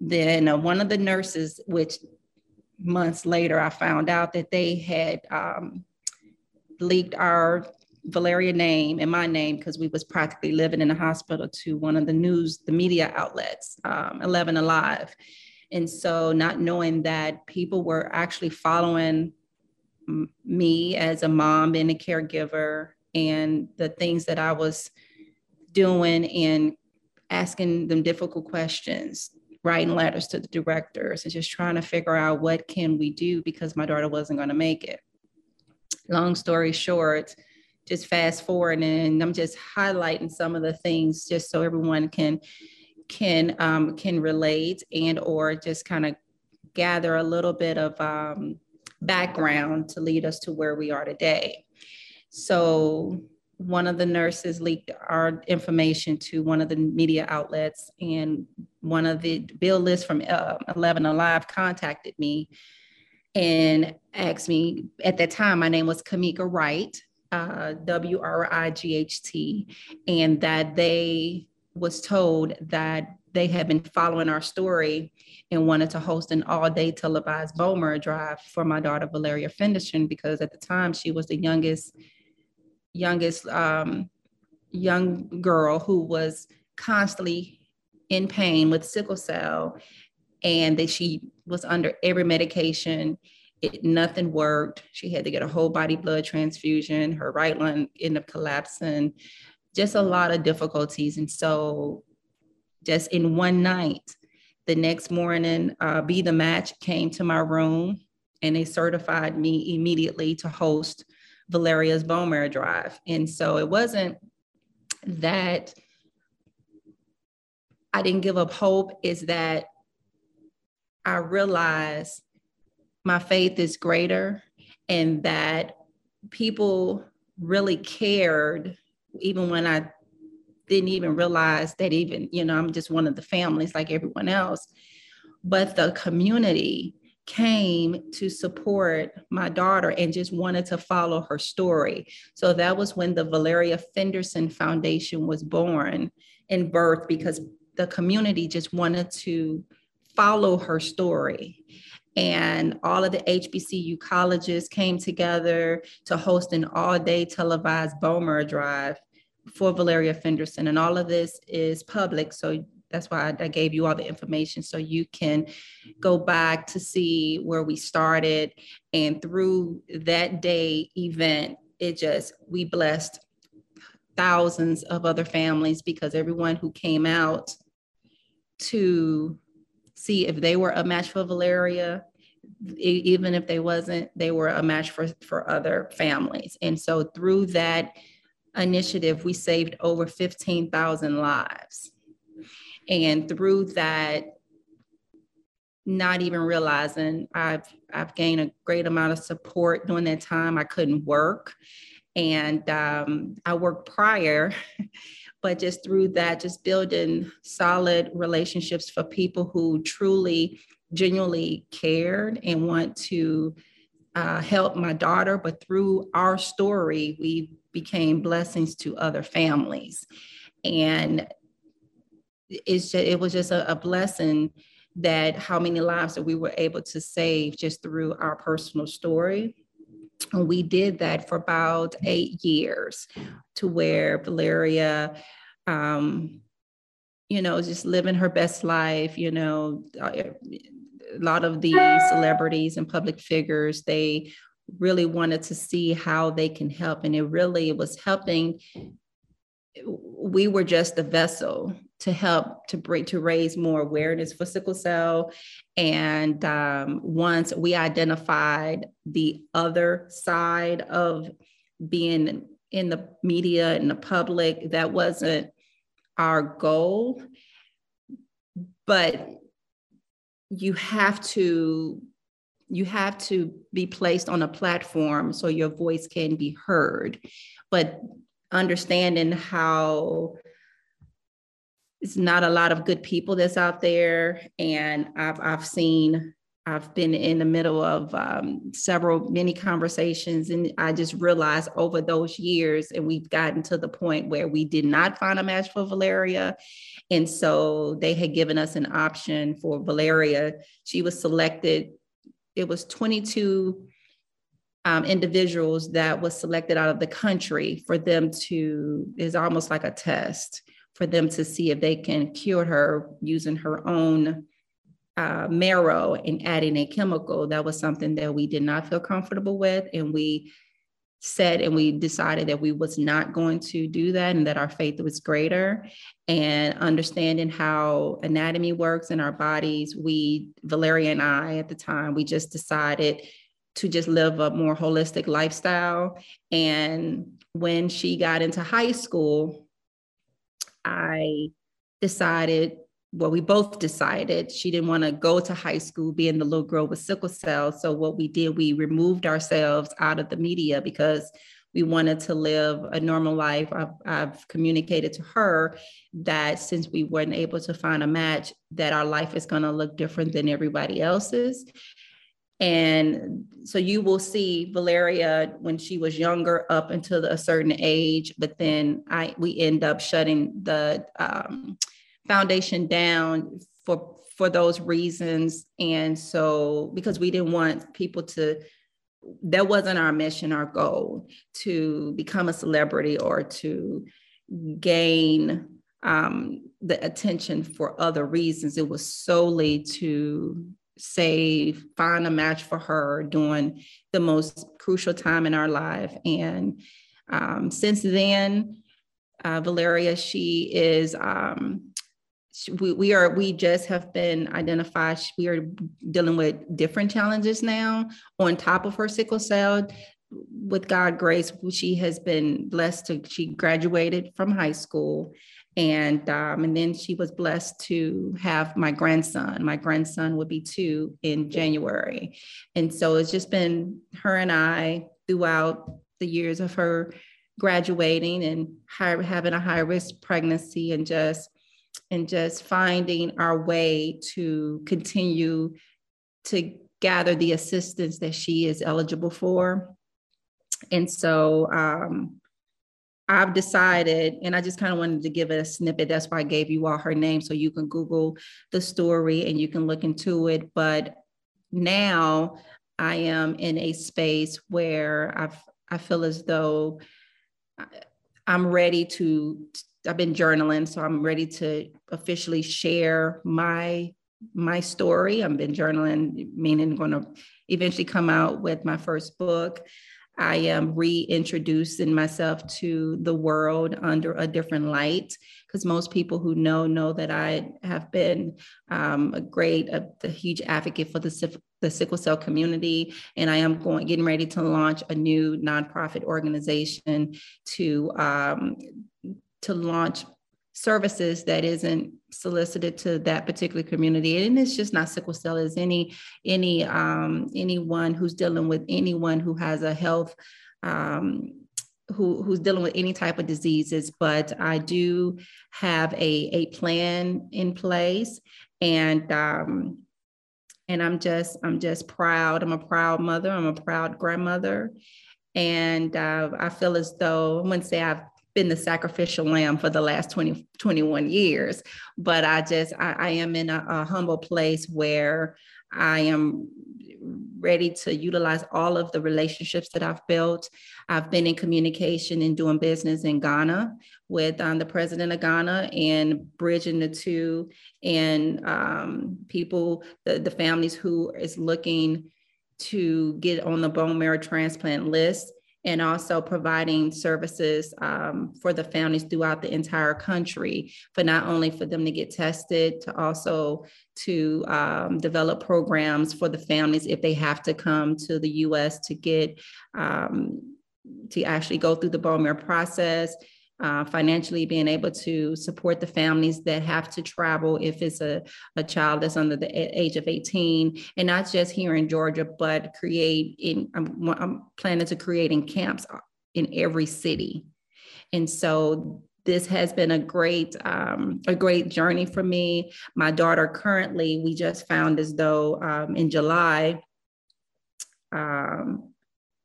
Then uh, one of the nurses, which months later, I found out that they had um, leaked our Valeria name and my name, because we was practically living in the hospital, to one of the news, the media outlets, um, eleven Alive. And so not knowing that people were actually following m- me as a mom and a caregiver, and the things that I was doing and asking them difficult questions, writing letters to the directors and just trying to figure out what can we do, because my daughter wasn't going to make it. Long story short, just fast forward, and I'm just highlighting some of the things just so everyone can can um, can relate, and or just kind of gather a little bit of um, background to lead us to where we are today. So one of the nurses leaked our information to one of the media outlets, and one of the bill lists from uh, eleven Alive contacted me and asked me, at that time, my name was Kamika Wright, uh, W R I G H T, and that they was told that they had been following our story and wanted to host an all-day televised Bowmer drive for my daughter, Valeria Fenderson, because at the time she was the youngest youngest um, young girl who was constantly in pain with sickle cell, and that she was under every medication. It, nothing worked. She had to get a whole body blood transfusion. Her right lung ended up collapsing, just a lot of difficulties. And so just in one night, the next morning, uh, Be The Match came to my room, and they certified me immediately to host Valeria's bone marrow drive. And so it wasn't that I didn't give up hope, is that I realized my faith is greater, and that people really cared, even when I didn't even realize that, even, you know, I'm just one of the families like everyone else, but the community came to support my daughter and just wanted to follow her story. So that was when the Valeria Fenderson Foundation was born and birthed, because the community just wanted to follow her story. And all of the H B C U colleges came together to host an all-day televised Bowmer drive for Valeria Fenderson. And all of this is public, so that's why I gave you all the information, so you can go back to see where we started. And through that day event, it just, we blessed thousands of other families, because everyone who came out to see if they were a match for Valeria, even if they wasn't, they were a match for, for other families. And so through that initiative, we saved over fifteen thousand lives. And through that, not even realizing, I've I've gained a great amount of support during that time. I couldn't work, and um, I worked prior, but just through that, just building solid relationships for people who truly, genuinely cared and want to uh, help my daughter. But through our story, we became blessings to other families, and it's just, it was just a, a blessing that how many lives that we were able to save just through our personal story. And we did that for about eight years, to where Valeria, um, you know, just living her best life. You know, a lot of the celebrities and public figures, they really wanted to see how they can help. And it really was helping. We were just the vessel to help to bring, to raise more awareness for sickle cell. And um, once we identified the other side of being in the media and the public, that wasn't our goal, but you have to you have to be placed on a platform so your voice can be heard. But understanding how it's not a lot of good people that's out there, and I've I've seen I've been in the middle of um, several many conversations, and I just realized over those years, and we've gotten to the point where we did not find a match for Valeria. And so they had given us an option for Valeria. She was selected. It was twenty-two um, individuals that was selected out of the country for them to, is almost like a test for them to see if they can cure her using her own Uh, marrow and adding a chemical. That was something that we did not feel comfortable with. And we said, and we decided that we was not going to do that, and that our faith was greater. And understanding how anatomy works in our bodies, we, Valeria and I at the time, we just decided to just live a more holistic lifestyle. And when she got into high school, I decided Well, we both decided she didn't want to go to high school being the little girl with sickle cell. So what we did, we removed ourselves out of the media because we wanted to live a normal life. I've, I've communicated to her that since we weren't able to find a match, that our life is going to look different than everybody else's. And so you will see Valeria when she was younger up until a certain age, but then I we end up shutting the um, foundation down for for those reasons. And so, because we didn't want people to, that wasn't our mission, our goal to become a celebrity or to gain um, the attention for other reasons. It was solely to save, find a match for her during the most crucial time in our life. And um, since then, uh, Valeria, she is, um, We, we are, we just have been identified. We are dealing with different challenges now on top of her sickle cell. With God's grace, she has been blessed to, she graduated from high school, and, um, and then she was blessed to have my grandson. My grandson would be two in January. And so it's just been her and I throughout the years of her graduating and high, having a high risk pregnancy, and just and just finding our way to continue to gather the assistance that she is eligible for. And so um, I've decided, and I just kind of wanted to give it a snippet. That's why I gave you all her name, so you can Google the story and you can look into it. But now I am in a space where I've, I feel as though I'm ready to, I've been journaling, so I'm ready to officially share my my story. I've been journaling, meaning I'm going to eventually come out with my first book. I am reintroducing myself to the world under a different light, because most people who know know that I have been um, a great, a, a huge advocate for the, the sickle cell community. And I am going, getting ready to launch a new nonprofit organization to um, to launch services that isn't solicited to that particular community. And it's just not sickle cell, it's any, any, um, anyone who's dealing with anyone who has a health, um, who, who's dealing with any type of diseases. But I do have a, a plan in place, and, um, and I'm just, I'm just proud. I'm a proud mother. I'm a proud grandmother. And uh, I feel as though, I wouldn't say I've been the sacrificial lamb for the last twenty, twenty-one years, but I just, I, I am in a, a humble place where I am ready to utilize all of the relationships that I've built. I've been in communication and doing business in Ghana with um, the president of Ghana, and bridging the two, and um, people, the, the families who is looking to get on the bone marrow transplant list, and also providing services um, for the families throughout the entire country, but not only for them to get tested, to also to um, develop programs for the families if they have to come to the U S to get, um, to actually go through the bone marrow process, uh, financially being able to support the families that have to travel if it's a, a child that's under the age of eighteen, and not just here in Georgia, but create in, I'm, I'm planning to create in camps in every city. And so this has been a great, um, a great journey for me. My daughter currently, we just found as though um, in July, um,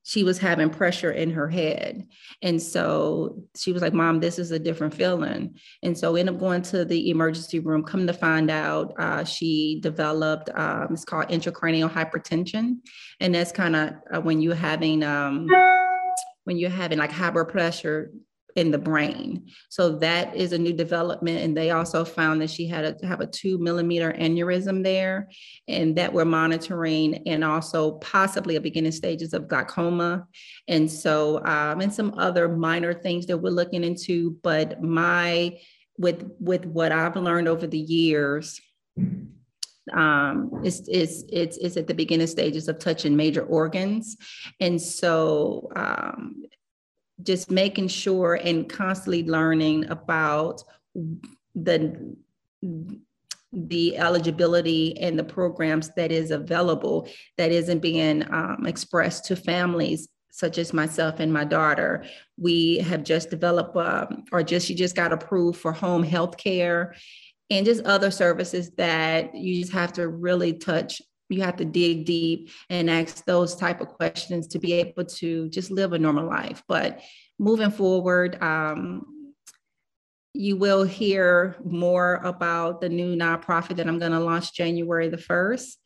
she was having pressure in her head. And so she was like, Mom, this is a different feeling. And so we ended up going to the emergency room. Come to find out, uh, she developed, um, it's called intracranial hypertension. And that's kind of uh, when you're having, um, when you're having like hyper pressure in the brain. So that is a new development. And they also found that she had a, have a two millimeter aneurysm there, and that we're monitoring, and also possibly a beginning stages of glaucoma. And so, um, and some other minor things that we're looking into, but my, with, with what I've learned over the years, um, it's, it's, it's, it's at the beginning stages of touching major organs. And so, um, just making sure and constantly learning about the, the eligibility and the programs that is available that isn't being um, expressed to families such as myself and my daughter. We have just developed, um, or just, she just got approved for home health care and just other services that you just have to really touch. You have to dig deep and ask those type of questions to be able to just live a normal life. But moving forward, um, you will hear more about the new nonprofit that I'm going to launch January the first.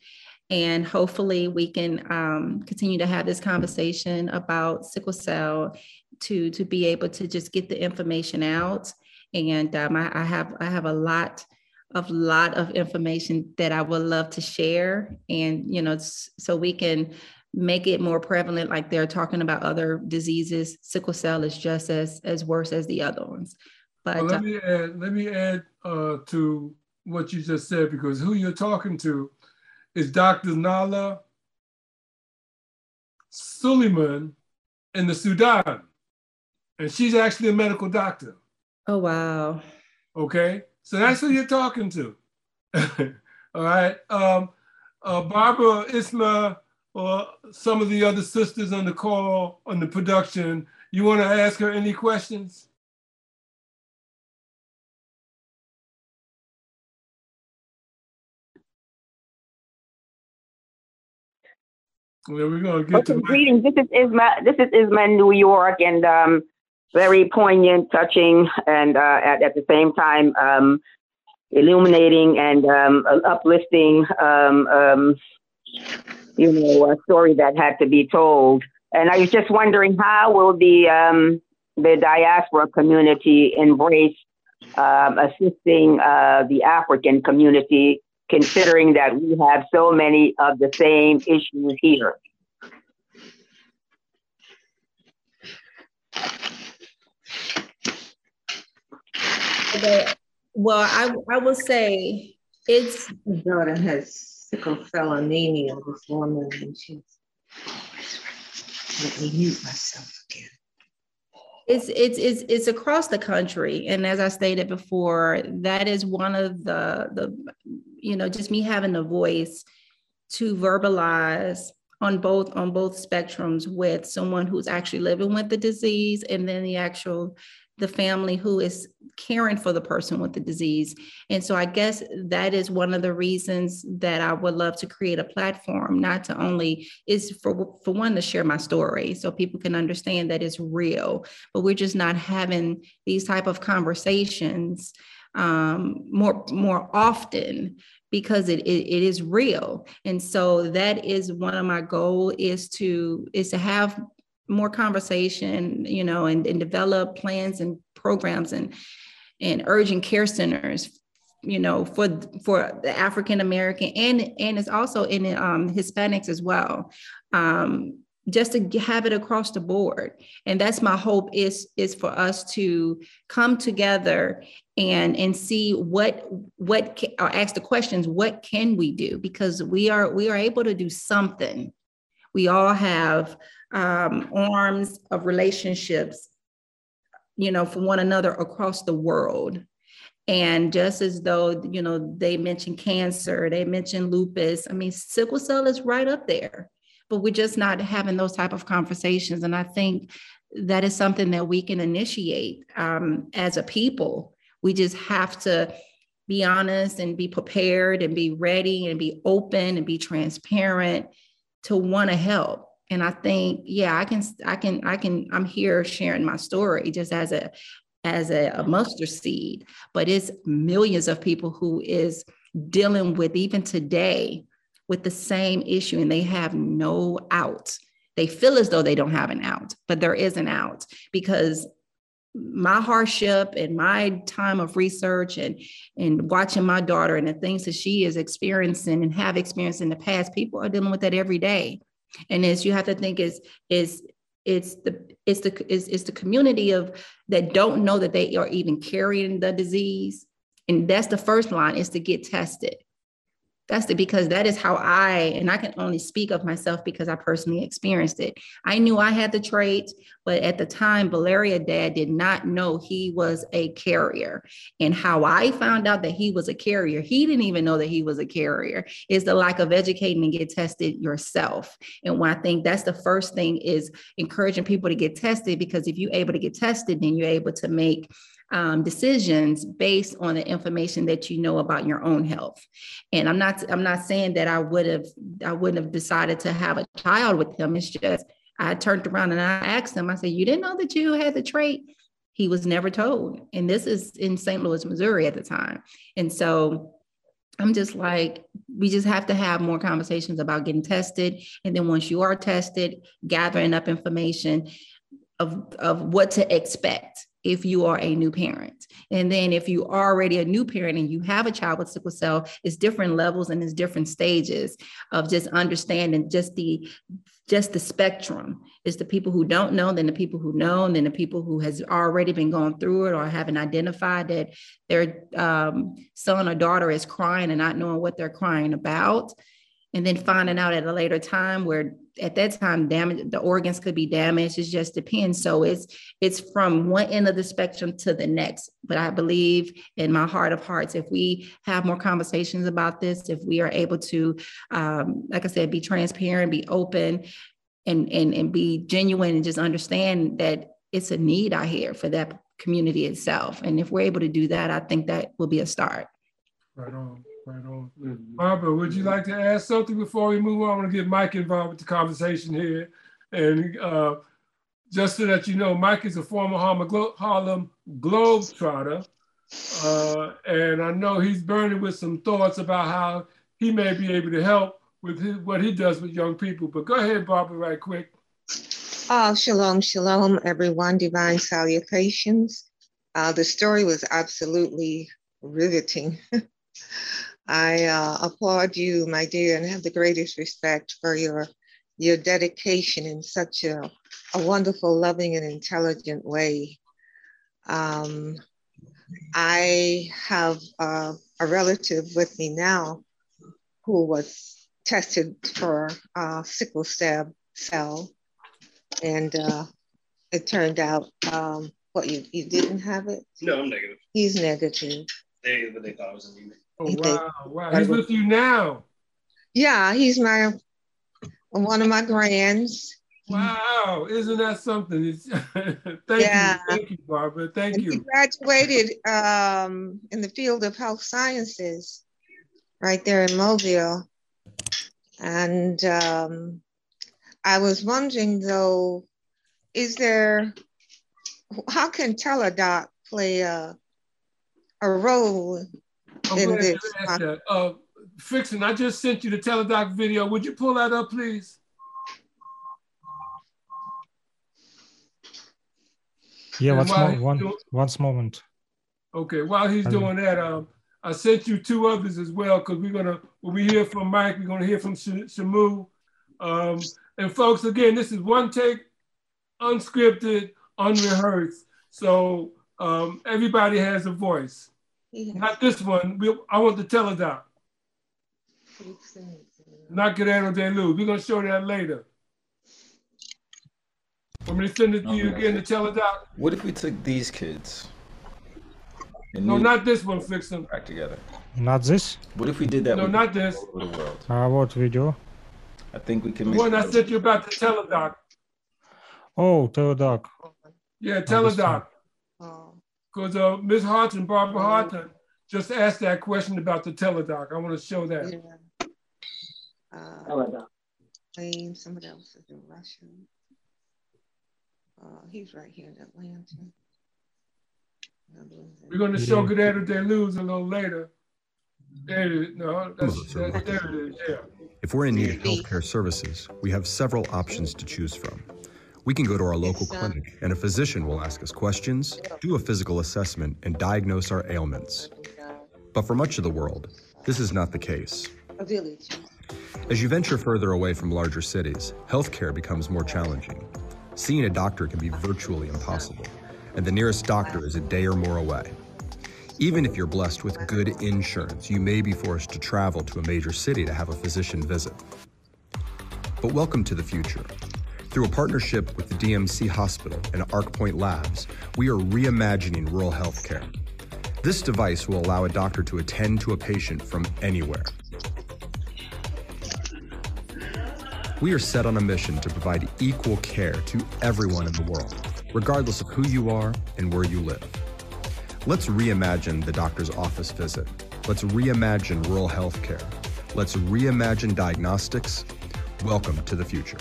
And hopefully we can um, continue to have this conversation about sickle cell to, to be able to just get the information out. And um, I, I have I have a lot of lot of information that I would love to share. And, you know, so we can make it more prevalent, like they're talking about other diseases. Sickle cell is just as, as worse as the other ones. But well, let me add, let me add uh, to what you just said, because who you're talking to is Doctor Nala Suleiman in the Sudan. And she's actually a medical doctor. Oh, wow. Okay. So that's who you're talking to, all right? Um, uh, Barbara, Isma, or some of the other sisters on the call, on the production, you want to ask her any questions? Well, we're going to get to greetings. This is Isma. This is Isma in New York, and um, very poignant, touching, and uh, at, at the same time, um, illuminating and um, uplifting, um, um, you know, a story that had to be told. And I was just wondering, how will the um, the diaspora community embrace um, assisting uh, the African community, considering that we have so many of the same issues here? Well, I, I will say it's... My daughter has sickle cell anemia, this woman, and she's... Let me mute myself again. It's, it's, it's, it's across the country. And as I stated before, that is one of the, the, you know, just me having a voice to verbalize on both, on both spectrums, with someone who's actually living with the disease, and then the actual... the family who is caring for the person with the disease. And so I guess that is one of the reasons that I would love to create a platform, not to only is for, for one, to share my story so people can understand that it's real, but we're just not having these type of conversations um, more, more often, because it, it, it is real. And so that is one of my goals, is to, is to have more conversation, you know, and, and develop plans and programs and, and urgent care centers you know, for for the African American, and and it's also in um, Hispanics as well, um, just to have it across the board. And that's my hope is is for us to come together and and see what what can, or ask the questions, what can we do? Because we are we are able to do something. We all have um, arms of relationships, you know, for one another across the world. And just as though, you know, they mentioned cancer, they mentioned lupus. I mean, sickle cell is right up there, but we're just not having those type of conversations. And I think that is something that we can initiate um, as a people. We just have to be honest and be prepared and be ready and be open and be transparent to want to help. And I think, yeah, I can, I can, I can, I'm here sharing my story just as a, as a, a mustard seed, but it's millions of people who is dealing with, even today, with the same issue, and they have no out. They feel as though they don't have an out, but there is an out, because my hardship and my time of research and, and watching my daughter and the things that she is experiencing and have experienced in the past, people are dealing with that every day. And it's, you have to think is, is, it's the, it's the, it's, it's the community of that don't know that they are even carrying the disease. And that's the first line, is to get tested. That's the, because that is how I, and I can only speak of myself because I personally experienced it. I knew I had the trait, but at the time, Valeria dad did not know he was a carrier. And how I found out that he was a carrier, he didn't even know that he was a carrier, is the lack of educating and get tested yourself. And when I think that's the first thing, is encouraging people to get tested, because if you're able to get tested, then you're able to make Um, decisions based on the information that you know about your own health. And I'm not, I'm not saying that I would have, I wouldn't have decided to have a child with him. It's just, I turned around and I asked him, I said, you didn't know that you had the trait? He was never told. And this is in Saint Louis, Missouri at the time. And so I'm just like, we just have to have more conversations about getting tested. And then once you are tested, gathering up information of, of what to expect if you are a new parent. And then if you are already a new parent and you have a child with sickle cell, it's different levels and it's different stages of just understanding just the, just the spectrum. It's the people who don't know, then the people who know, and then the people who has already been going through it or haven't identified that their um, son or daughter is crying and not knowing what they're crying about. And then finding out at a later time where at that time damage, the organs could be damaged. It just depends. So it's it's from one end of the spectrum to the next. But I believe in my heart of hearts, if we have more conversations about this, if we are able to, um, like I said, be transparent, be open, and and and be genuine, and just understand that it's a need out here for that community itself. And if we're able to do that, I think that will be a start. Right on. Right on. Barbara, would you like to add something before we move on? I want to get Mike involved with the conversation here. And uh, just so that you know, Mike is a former Harlem Globetrotter. Uh, and I know he's burning with some thoughts about how he may be able to help with his, what he does with young people. But go ahead, Barbara, right quick. Oh, shalom, shalom, everyone. Divine salutations. Uh, the story was absolutely riveting. I uh, applaud you, my dear, and have the greatest respect for your your dedication in such a, a wonderful, loving, and intelligent way. Um, I have uh, a relative with me now who was tested for uh, sickle cell, and uh, it turned out, um, what, you, you didn't have it? No, I'm negative. He's negative. They, but they thought I was anemic. Oh, wow, wow. He's with you now. Yeah, he's my, one of my grands. Wow, isn't that something? Thank yeah. you, thank you, Barbara, thank and you. He graduated um, in the field of health sciences right there in Mobile. And um, I was wondering though, is there, how can Teledoc play a, a role I'm in this? Uh, Rickson, I just sent you the Teledoc video. Would you pull that up, please? Yeah, one, one, one moment. Okay, while he's doing that, um, I sent you two others as well, because we're gonna, when we hear from Mike, we're gonna hear from Shamu. Um, and folks, again, this is one take, unscripted, unrehearsed. So um, everybody has a voice. Yeah. Not this one, we, I want the teledoc. Not Querano de Luz, we're gonna show that later. I'm gonna send it to you again, the teledoc. What if we took these kids? No, not this one, Rickson. Back together. Not this? What if we did that? No, not this. Ah, uh, what video? I think we can make one. I said you about the teledoc. Oh, teledoc. Yeah, teledoc. Because uh, Miz Harton, Barbara Harton, just asked that question about the teledoc. I want to show that. Yeah. Uh, teledoc. Claim somebody else is in Russian. Uh, he's right here in Atlanta. We're going to show yeah. Querano de Luz a little later. There it is. No, that's, that, there it is. Yeah. If we're in need of healthcare services, we have several options to choose from. We can go to our local clinic and a physician will ask us questions, do a physical assessment, and diagnose our ailments. But for much of the world, this is not the case. As you venture further away from larger cities, healthcare becomes more challenging. Seeing a doctor can be virtually impossible, and the nearest doctor is a day or more away. Even if you're blessed with good insurance, you may be forced to travel to a major city to have a physician visit. But welcome to the future. Through a partnership with the D M C Hospital and ArcPoint Labs, we are reimagining rural healthcare. This device will allow a doctor to attend to a patient from anywhere. We are set on a mission to provide equal care to everyone in the world, regardless of who you are and where you live. Let's reimagine the doctor's office visit. Let's reimagine rural healthcare. Let's reimagine diagnostics. Welcome to the future.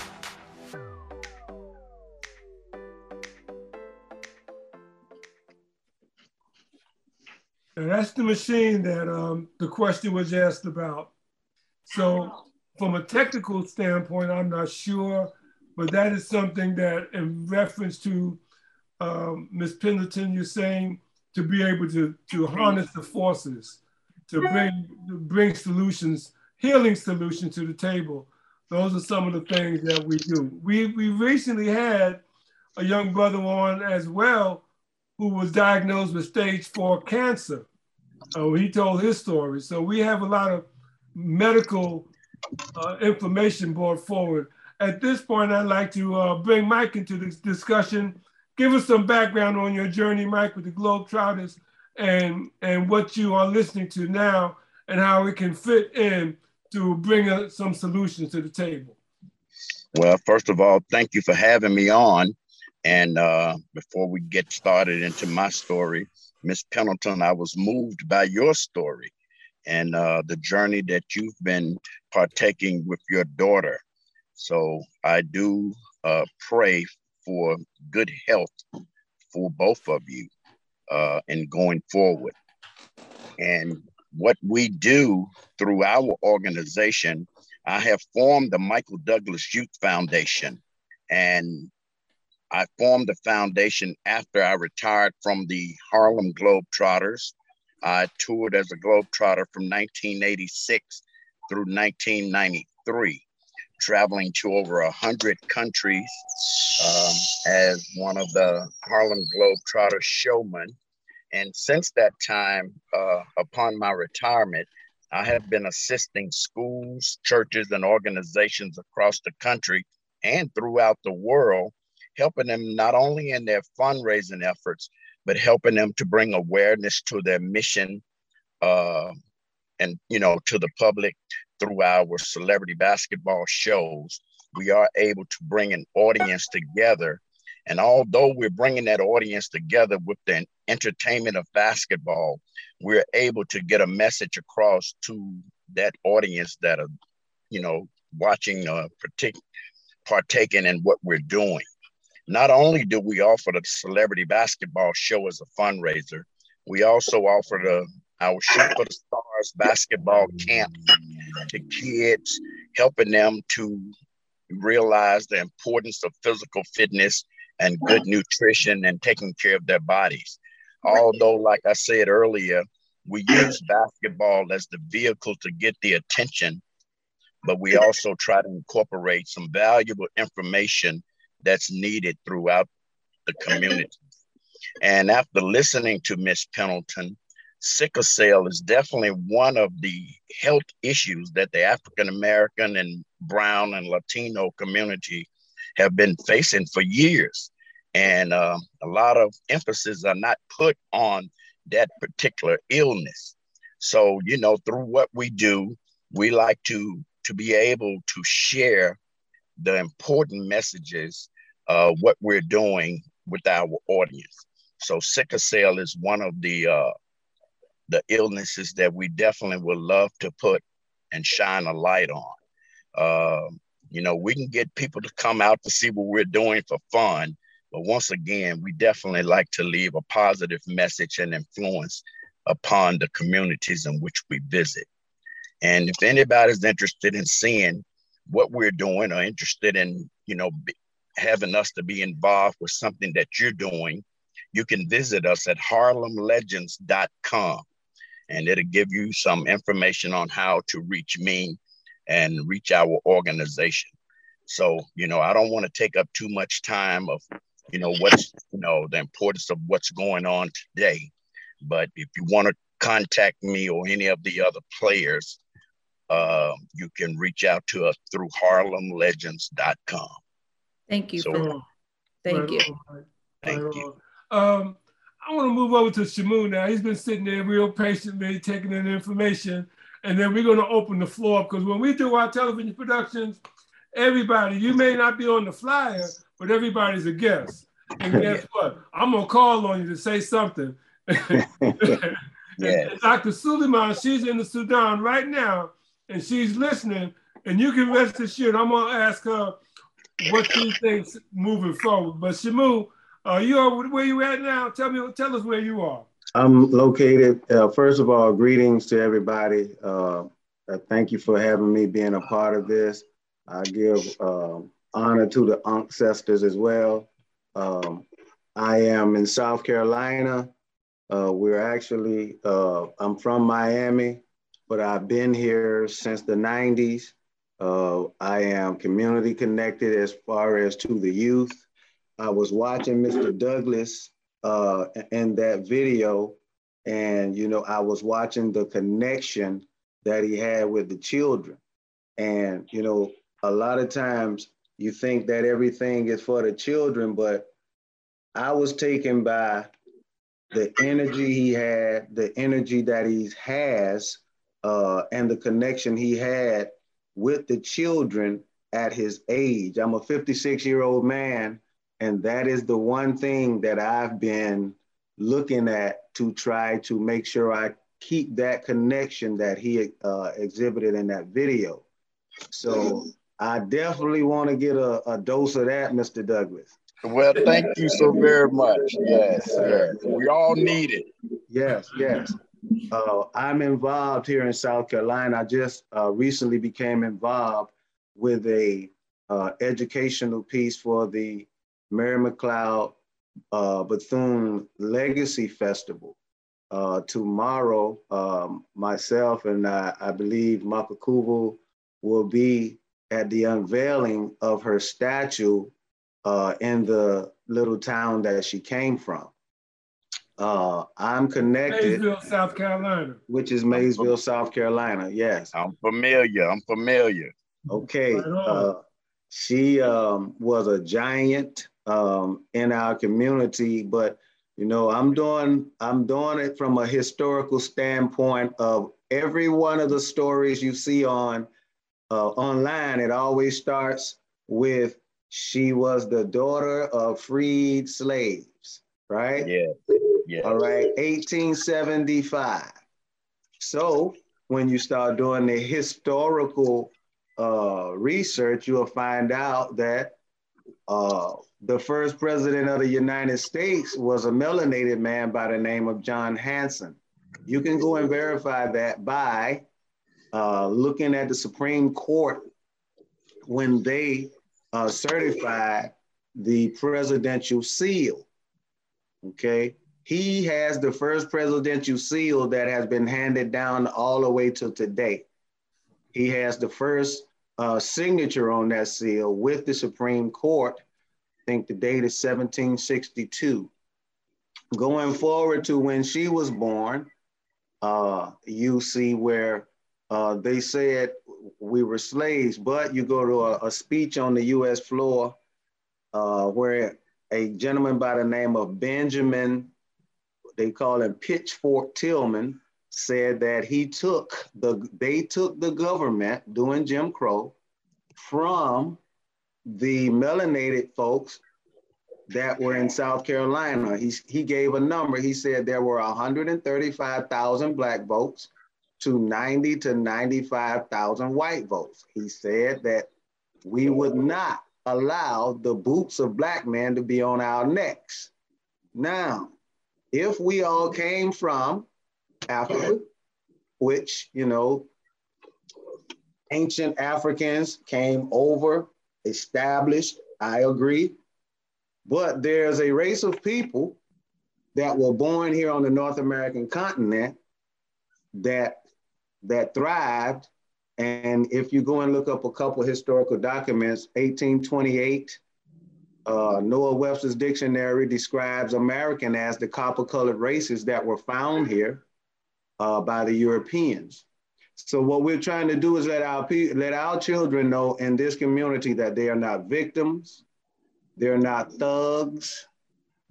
And that's the machine that um, the question was asked about. So from a technical standpoint, I'm not sure, but that is something that in reference to um, Miz Pendleton, you're saying to be able to, to harness the forces, to bring, to bring solutions, healing solutions to the table. Those are some of the things that we do. We, we recently had a young brother on as well who was diagnosed with stage four cancer. Uh, he told his story. So we have a lot of medical uh, information brought forward. At this point, I'd like to uh, bring Mike into this discussion. Give us some background on your journey, Mike, with the Globetrotters and, and what you are listening to now and how it can fit in to bring uh, some solutions to the table. Well, first of all, thank you for having me on. And uh, before we get started into my story, Miz Pendleton, I was moved by your story and uh, the journey that you've been partaking with your daughter. So I do uh, pray for good health for both of you uh, and going forward. And what we do through our organization, I have formed the Michael Douglas Youth Foundation. And I formed the foundation after I retired from the Harlem Globetrotters. I toured as a Globetrotter from nineteen eighty-six through nineteen ninety-three. Traveling to over one hundred countries um, as one of the Harlem Globetrotter showmen. And since that time, uh, upon my retirement, I have been assisting schools, churches, and organizations across the country and throughout the world, helping them not only in their fundraising efforts, but helping them to bring awareness to their mission uh, and, you know, to the public. Through our celebrity basketball shows, we are able to bring an audience together. And although we're bringing that audience together with the entertainment of basketball, we're able to get a message across to that audience that are, you know, watching, uh, partic- partaking in what we're doing. Not only do we offer the celebrity basketball show as a fundraiser, we also offer the our Shoot for the Stars basketball camp to kids, helping them to realize the importance of physical fitness and good nutrition and taking care of their bodies. Although, like I said earlier, we use basketball as the vehicle to get the attention, but we also try to incorporate some valuable information that's needed throughout the community. And after listening to Miz Pendleton, sickle cell is definitely one of the health issues that the African-American and brown and Latino community have been facing for years. And uh, a lot of emphasis are not put on that particular illness. So, you know, through what we do, we like to, to be able to share the important messages of what we're doing with our audience. So sickle cell is one of the uh, the illnesses that we definitely would love to put and shine a light on. Uh, you know, we can get people to come out to see what we're doing for fun, but once again, we definitely like to leave a positive message and influence upon the communities in which we visit. And if anybody's interested in seeing what we're doing or interested in, you know, b- having us to be involved with something that you're doing, you can visit us at harlem legends dot com, and it'll give you some information on how to reach me and reach our organization. So, you know, I don't want to take up too much time of, you know, what's, you know, the importance of what's going on today. But if you want to contact me or any of the other players, uh, you can reach out to us through harlem legends dot com. Thank you. So, for Thank you. Right. Thank right you. Um, I want to move over to Shamu now. He's been sitting there real patiently taking in information. And then we're going to open the floor up, because when we do our television productions, everybody, you may not be on the flyer, but everybody's a guest. And guess what? I'm going to call on you to say something. Yeah. And Doctor Suleiman, she's in the Sudan right now, and she's listening. And you can rest assured, I'm going to ask her what she thinks moving forward. But Shamu, uh, you are where you at now? Tell me, tell us where you are. I'm located. Uh, first of all, greetings to everybody. Uh, uh, thank you for having me, being a part of this. I give uh, honor to the ancestors as well. Um, I am in South Carolina. Uh, we're actually, uh, I'm from Miami, but I've been here since the nineties. Uh, I am community connected as far as to the youth. I was watching Mister Douglas uh, in that video, and you know, I was watching the connection that he had with the children. And you know, a lot of times you think that everything is for the children, but I was taken by the energy he had, the energy that he has, uh, and the connection he had with the children at his age. I'm a fifty-six-year-old man, and that is the one thing that I've been looking at to try to make sure I keep that connection that he uh, exhibited in that video. So I definitely want to get a, a dose of that, Mister Douglas. Well, thank you so very much. Yes, yes. We all need it. Yes, yes. Uh, I'm involved here in South Carolina. I just uh, recently became involved with a uh, educational piece for the Mary McLeod uh, Bethune Legacy Festival. Uh, tomorrow, um, myself and I, I believe Makukuvu will be at the unveiling of her statue uh, in the little town that she came from. Uh, I'm connected. Maysville, South Carolina. Which is Maysville, South Carolina, yes. I'm familiar, I'm familiar. Okay, uh, she um, was a giant um, in our community, but you know, I'm doing, I'm doing it from a historical standpoint of every one of the stories you see on uh, online. It always starts with, she was the daughter of freed slaves, right? Yeah. Yeah. All right, eighteen seventy-five. So when you start doing the historical uh, research, you'll find out that uh, the first president of the United States was a melanated man by the name of John Hanson. You can go and verify that by uh, looking at the Supreme Court when they uh, certified the presidential seal, okay? He has the first presidential seal that has been handed down all the way to today. He has the first uh, signature on that seal with the Supreme Court. I think the date is seventeen sixty-two. Going forward to when she was born, uh, you see where uh, they said we were slaves, but you go to a, a speech on the U S floor uh, where a gentleman by the name of Benjamin, they call him Pitchfork Tillman, said that he took the, they took the government doing Jim Crow from the melanated folks that were in South Carolina. He, he gave a number. He said there were one hundred thirty-five thousand black votes to ninety to ninety-five thousand white votes. He said that we would not allow the boots of black men to be on our necks. Now, if we all came from Africa, which, you know, ancient Africans came over, established, I agree, but there's a race of people that were born here on the North American continent that, that thrived. And if you go and look up a couple historical documents, eighteen twenty-eight, uh, Noah Webster's dictionary describes American as the copper-colored races that were found here uh, by the Europeans. So what we're trying to do is let our, let our children know in this community that they are not victims, they're not thugs,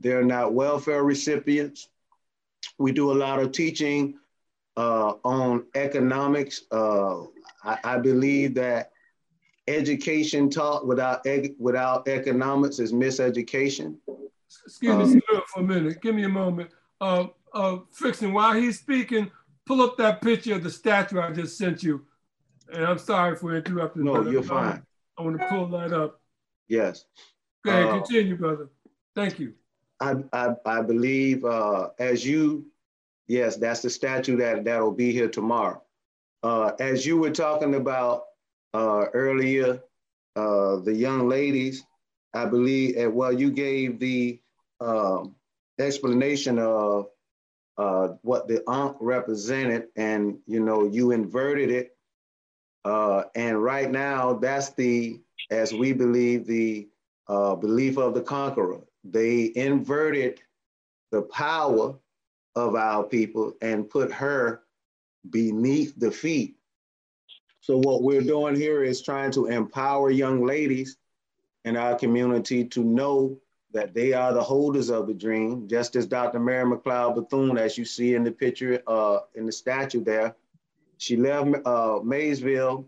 they're not welfare recipients. We do a lot of teaching uh, on economics. Uh, I, I believe that education taught without, e without economics is miseducation. Excuse um, me for a minute, give me a moment. Uh, uh, Rickson, while he's speaking, pull up that picture of the statue I just sent you. And I'm sorry for interrupting. No, you're fine. I want to pull that up. Yes. Go ahead, uh, continue, brother. Thank you. I, I, I believe uh, as you, yes, that's the statue that, that'll be here tomorrow. Uh, as you were talking about uh, earlier, uh, the young ladies, I believe, uh, well, you gave the um, explanation of uh, what the Ankh represented, and, you know, you inverted it. Uh, and right now, that's the, as we believe, the Uh, belief of the conqueror. They inverted the power of our people and put her beneath the feet. So what we're doing here is trying to empower young ladies in our community to know that they are the holders of the dream, just as Doctor Mary McLeod Bethune, as you see in the picture, uh, in the statue there. She left uh, Maysville,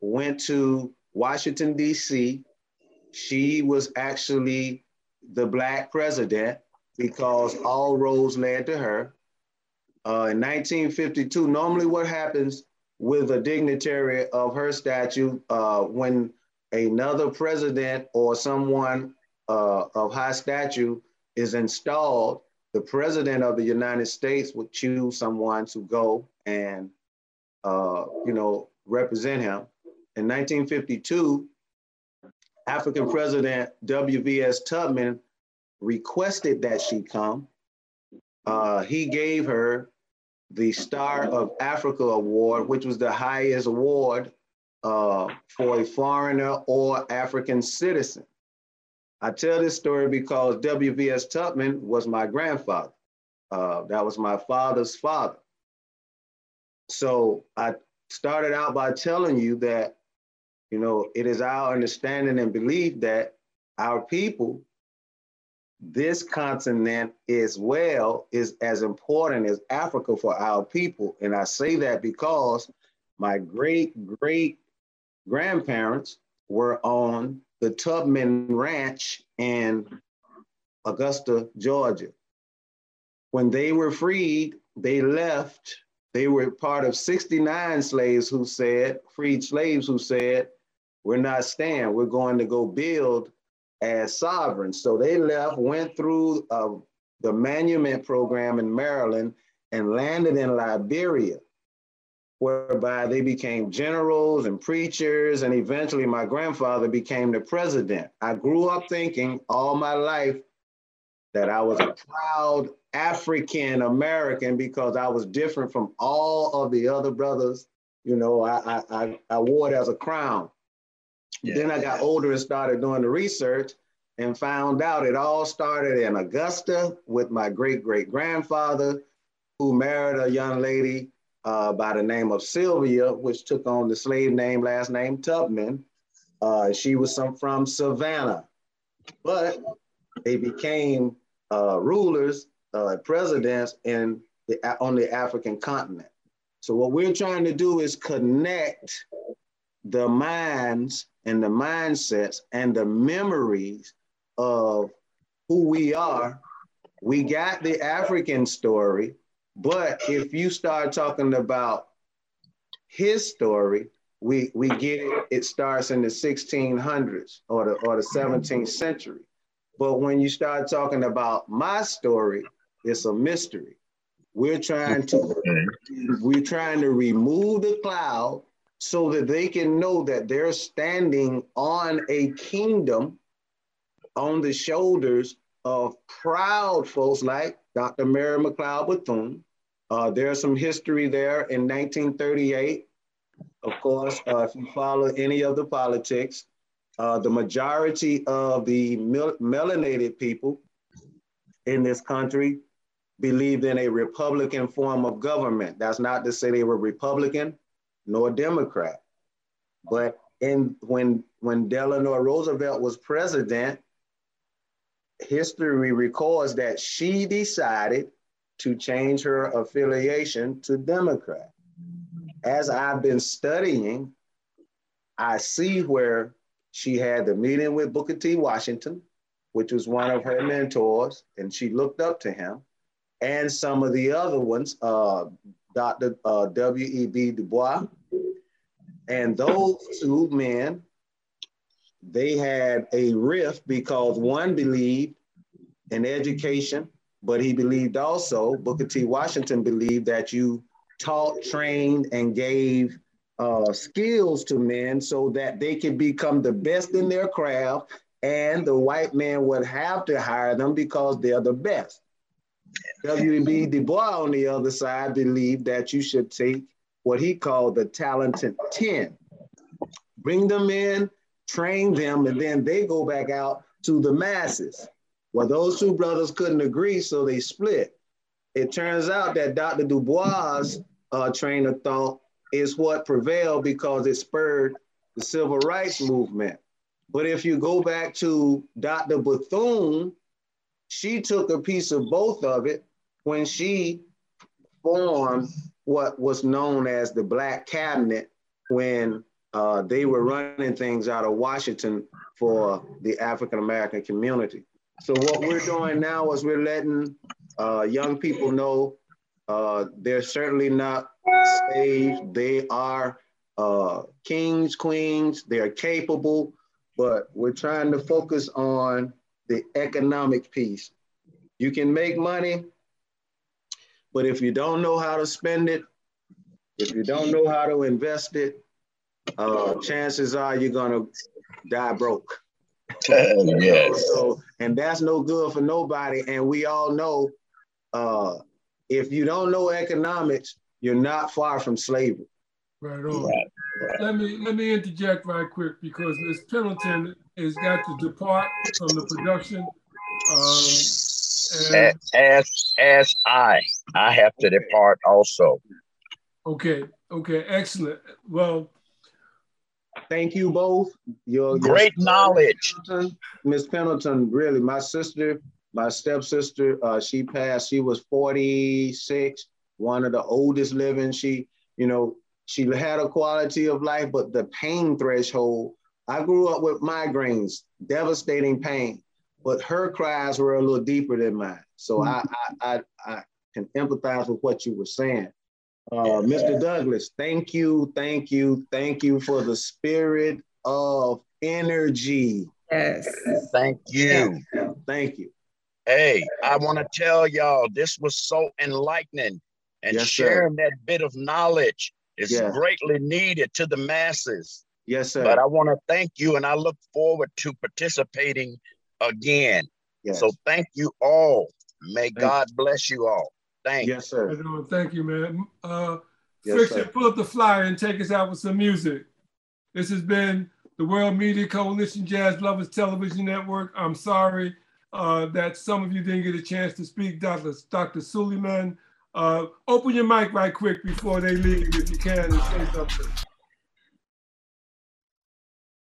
went to Washington, D C, She was actually the black president because all roads led to her. Uh, in nineteen fifty-two, normally what happens with a dignitary of her stature, uh, when another president or someone uh, of high stature is installed, the president of the United States would choose someone to go and, uh, you know, represent him. In nineteen fifty-two, African President W V S Tubman requested that she come. Uh, he gave her the Star of Africa Award, which was the highest award uh, for a foreigner or African citizen. I tell this story because W V S Tubman was my grandfather. Uh, that was my father's father. So I started out by telling you that, you know, it is our understanding and belief that our people, this continent as well, is as important as Africa for our people. And I say that because my great-great-grandparents were on the Tubman Ranch in Augusta, Georgia. When they were freed, they left. They were part of sixty-nine slaves who said, freed slaves who said, we're not staying, we're going to go build as sovereigns. So they left, went through uh, the Monument Program in Maryland and landed in Liberia, whereby they became generals and preachers, and eventually my grandfather became the president. I grew up thinking all my life that I was a proud African American because I was different from all of the other brothers. You know, I, I, I wore it as a crown. Yeah. Then I got older and started doing the research and found out it all started in Augusta with my great-great-grandfather, who married a young lady uh, by the name of Sylvia, which took on the slave name, last name Tubman. Uh, she was some, from Savannah, but they became uh, rulers, uh, presidents in the, on the African continent. So what we're trying to do is connect the minds and the mindsets and the memories of who we are. We got the African story, but if you start talking about his story, we, we get it, it starts in the sixteen hundreds or the, or the seventeenth century. But when you start talking about my story, it's a mystery. We're trying to, we're trying to remove the cloud so that they can know that they're standing on a kingdom on the shoulders of proud folks like Doctor Mary McLeod Bethune. Uh, there's some history there in nineteen thirty-eight. Of course, uh, if you follow any of the politics, uh, the majority of the mel- melanated people in this country believed in a Republican form of government. That's not to say they were Republican nor Democrat. But in, when, when Delano Roosevelt was president, history records that she decided to change her affiliation to Democrat. As I've been studying, I see where she had the meeting with Booker T. Washington, which was one of her mentors, and she looked up to him, and some of the other ones, uh, Doctor Uh, W E B Du Bois. And those two men, they had a rift because one believed in education, but he believed also, Booker T. Washington believed that you taught, trained, and gave uh, skills to men so that they could become the best in their craft, and the white man would have to hire them because they're the best. W E B Du Bois, on the other side, believed that you should take what he called the talented ten, bring them in, train them, and then they go back out to the masses. Well, those two brothers couldn't agree, so they split. It turns out that Doctor Du Bois' uh, train of thought is what prevailed because it spurred the civil rights movement. But if you go back to Doctor Bethune, she took a piece of both of it when she formed what was known as the Black Cabinet when Uh, they were running things out of Washington for the African-American community. So what we're doing now is we're letting uh, young people know uh, they're certainly not slaves. They are uh, kings, queens, they're capable, but we're trying to focus on the economic piece. You can make money, but if you don't know how to spend it, if you don't know how to invest it, Uh, chances are you're gonna die broke. Yes. So, and that's no good for nobody. And we all know uh, if you don't know economics, you're not far from slavery. Right on. Right. Right. Let me let me interject right quick because Miz Pendleton has got to depart from the production. Um, and as, as as I I have to okay. depart also. Okay. Okay. Excellent. Well. Thank you both. Your great your knowledge. Miz Pendleton, really, my sister, my stepsister, uh, she passed, she was forty-six, one of the oldest living. She, you know, she had a quality of life, but the pain threshold, I grew up with migraines, devastating pain, but her cries were a little deeper than mine. So mm-hmm. I, I, I, I can empathize with what you were saying. Uh, Mister Douglas, thank you, thank you, thank you for the spirit of energy. Yes. Thank you. Yeah. Thank you. Hey, I want to tell y'all, this was so enlightening, and yes, sharing sir. that bit of knowledge is yes. greatly needed to the masses. Yes, sir. But I want to thank you, and I look forward to participating again. Yes. So thank you all. May thank God you. bless you all. Thank you. Yes, sir. Thank you, man. Uh, yes, Friction, sir. Pull up the flyer and take us out with some music. This has been the World Media Coalition Jazz Lovers Television Network. I'm sorry uh, that some of you didn't get a chance to speak. Doctor Doctor Suleiman, uh, open your mic right quick before they leave if you can and say something.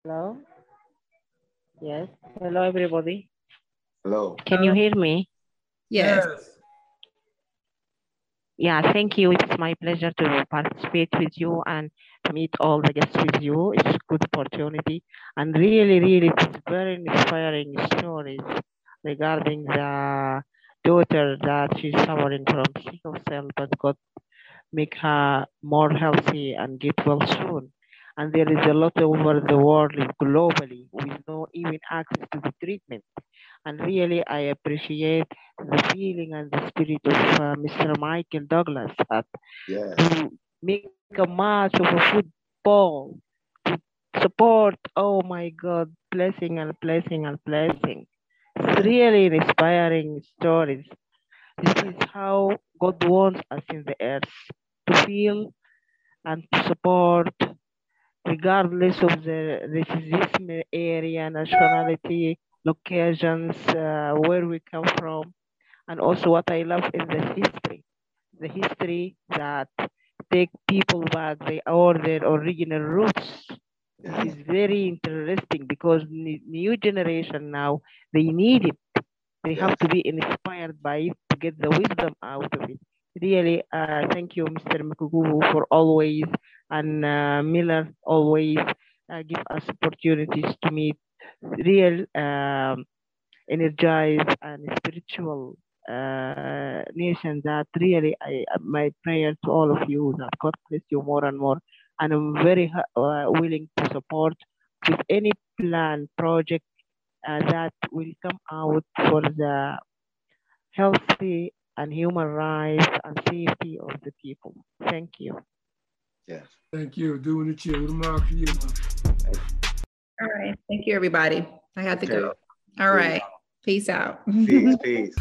Hello? Yes. Hello, everybody. Hello. Can you hear me? Yes. yes. Yeah, thank you. It's my pleasure to participate with you and to meet all the guests with you. It's a good opportunity. And really, really, it's very inspiring stories regarding the daughter that she's suffering from sickle cell, but God make her more healthy and get well soon. And there is a lot over the world globally with no even access to the treatment. And really, I appreciate the feeling and the spirit of uh, Mister Michael Douglas that yes. to make a match of a football to support. Oh my God, blessing and blessing and blessing. It's really an inspiring stories. This is how God wants us in the earth to feel and to support, regardless of the racism, area, nationality, locations, uh, where we come from. And also what I love is the history. The history that take people back, they are their original roots. This is very interesting because new generation now, they need it. They have to be inspired by it to get the wisdom out of it. Really, uh, thank you, Mister Makukuvu, for always, and uh, Miller always uh, give us opportunities to meet real, uh, energized and spiritual uh, nation. That really, I my prayer to all of you that God bless you more and more. And I'm very uh, willing to support with any plan project uh, that will come out for the healthy and human rights and safety of the people. Thank you. Yes. Thank you. Doing the cheer. All right. Thank you, everybody. I had to okay. go. All peace. right. Peace out. Peace, peace.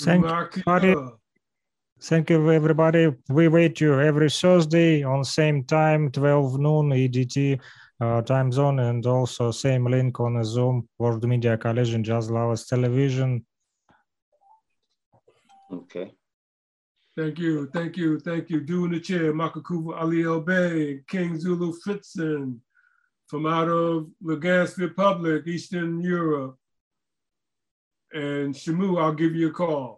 Thank you. Thank you, everybody. We wait you every Thursday on same time, twelve noon E D T uh, time zone, and also same link on Zoom, World Media Coalition, Jazz Lovers Television. Okay. Thank you, thank you, thank you. Do in the chair, Makukuvu Ali Elbey, King Zulu Fritzen, from out of Lugansk Republic, Eastern Europe. And Shamu, I'll give you a call.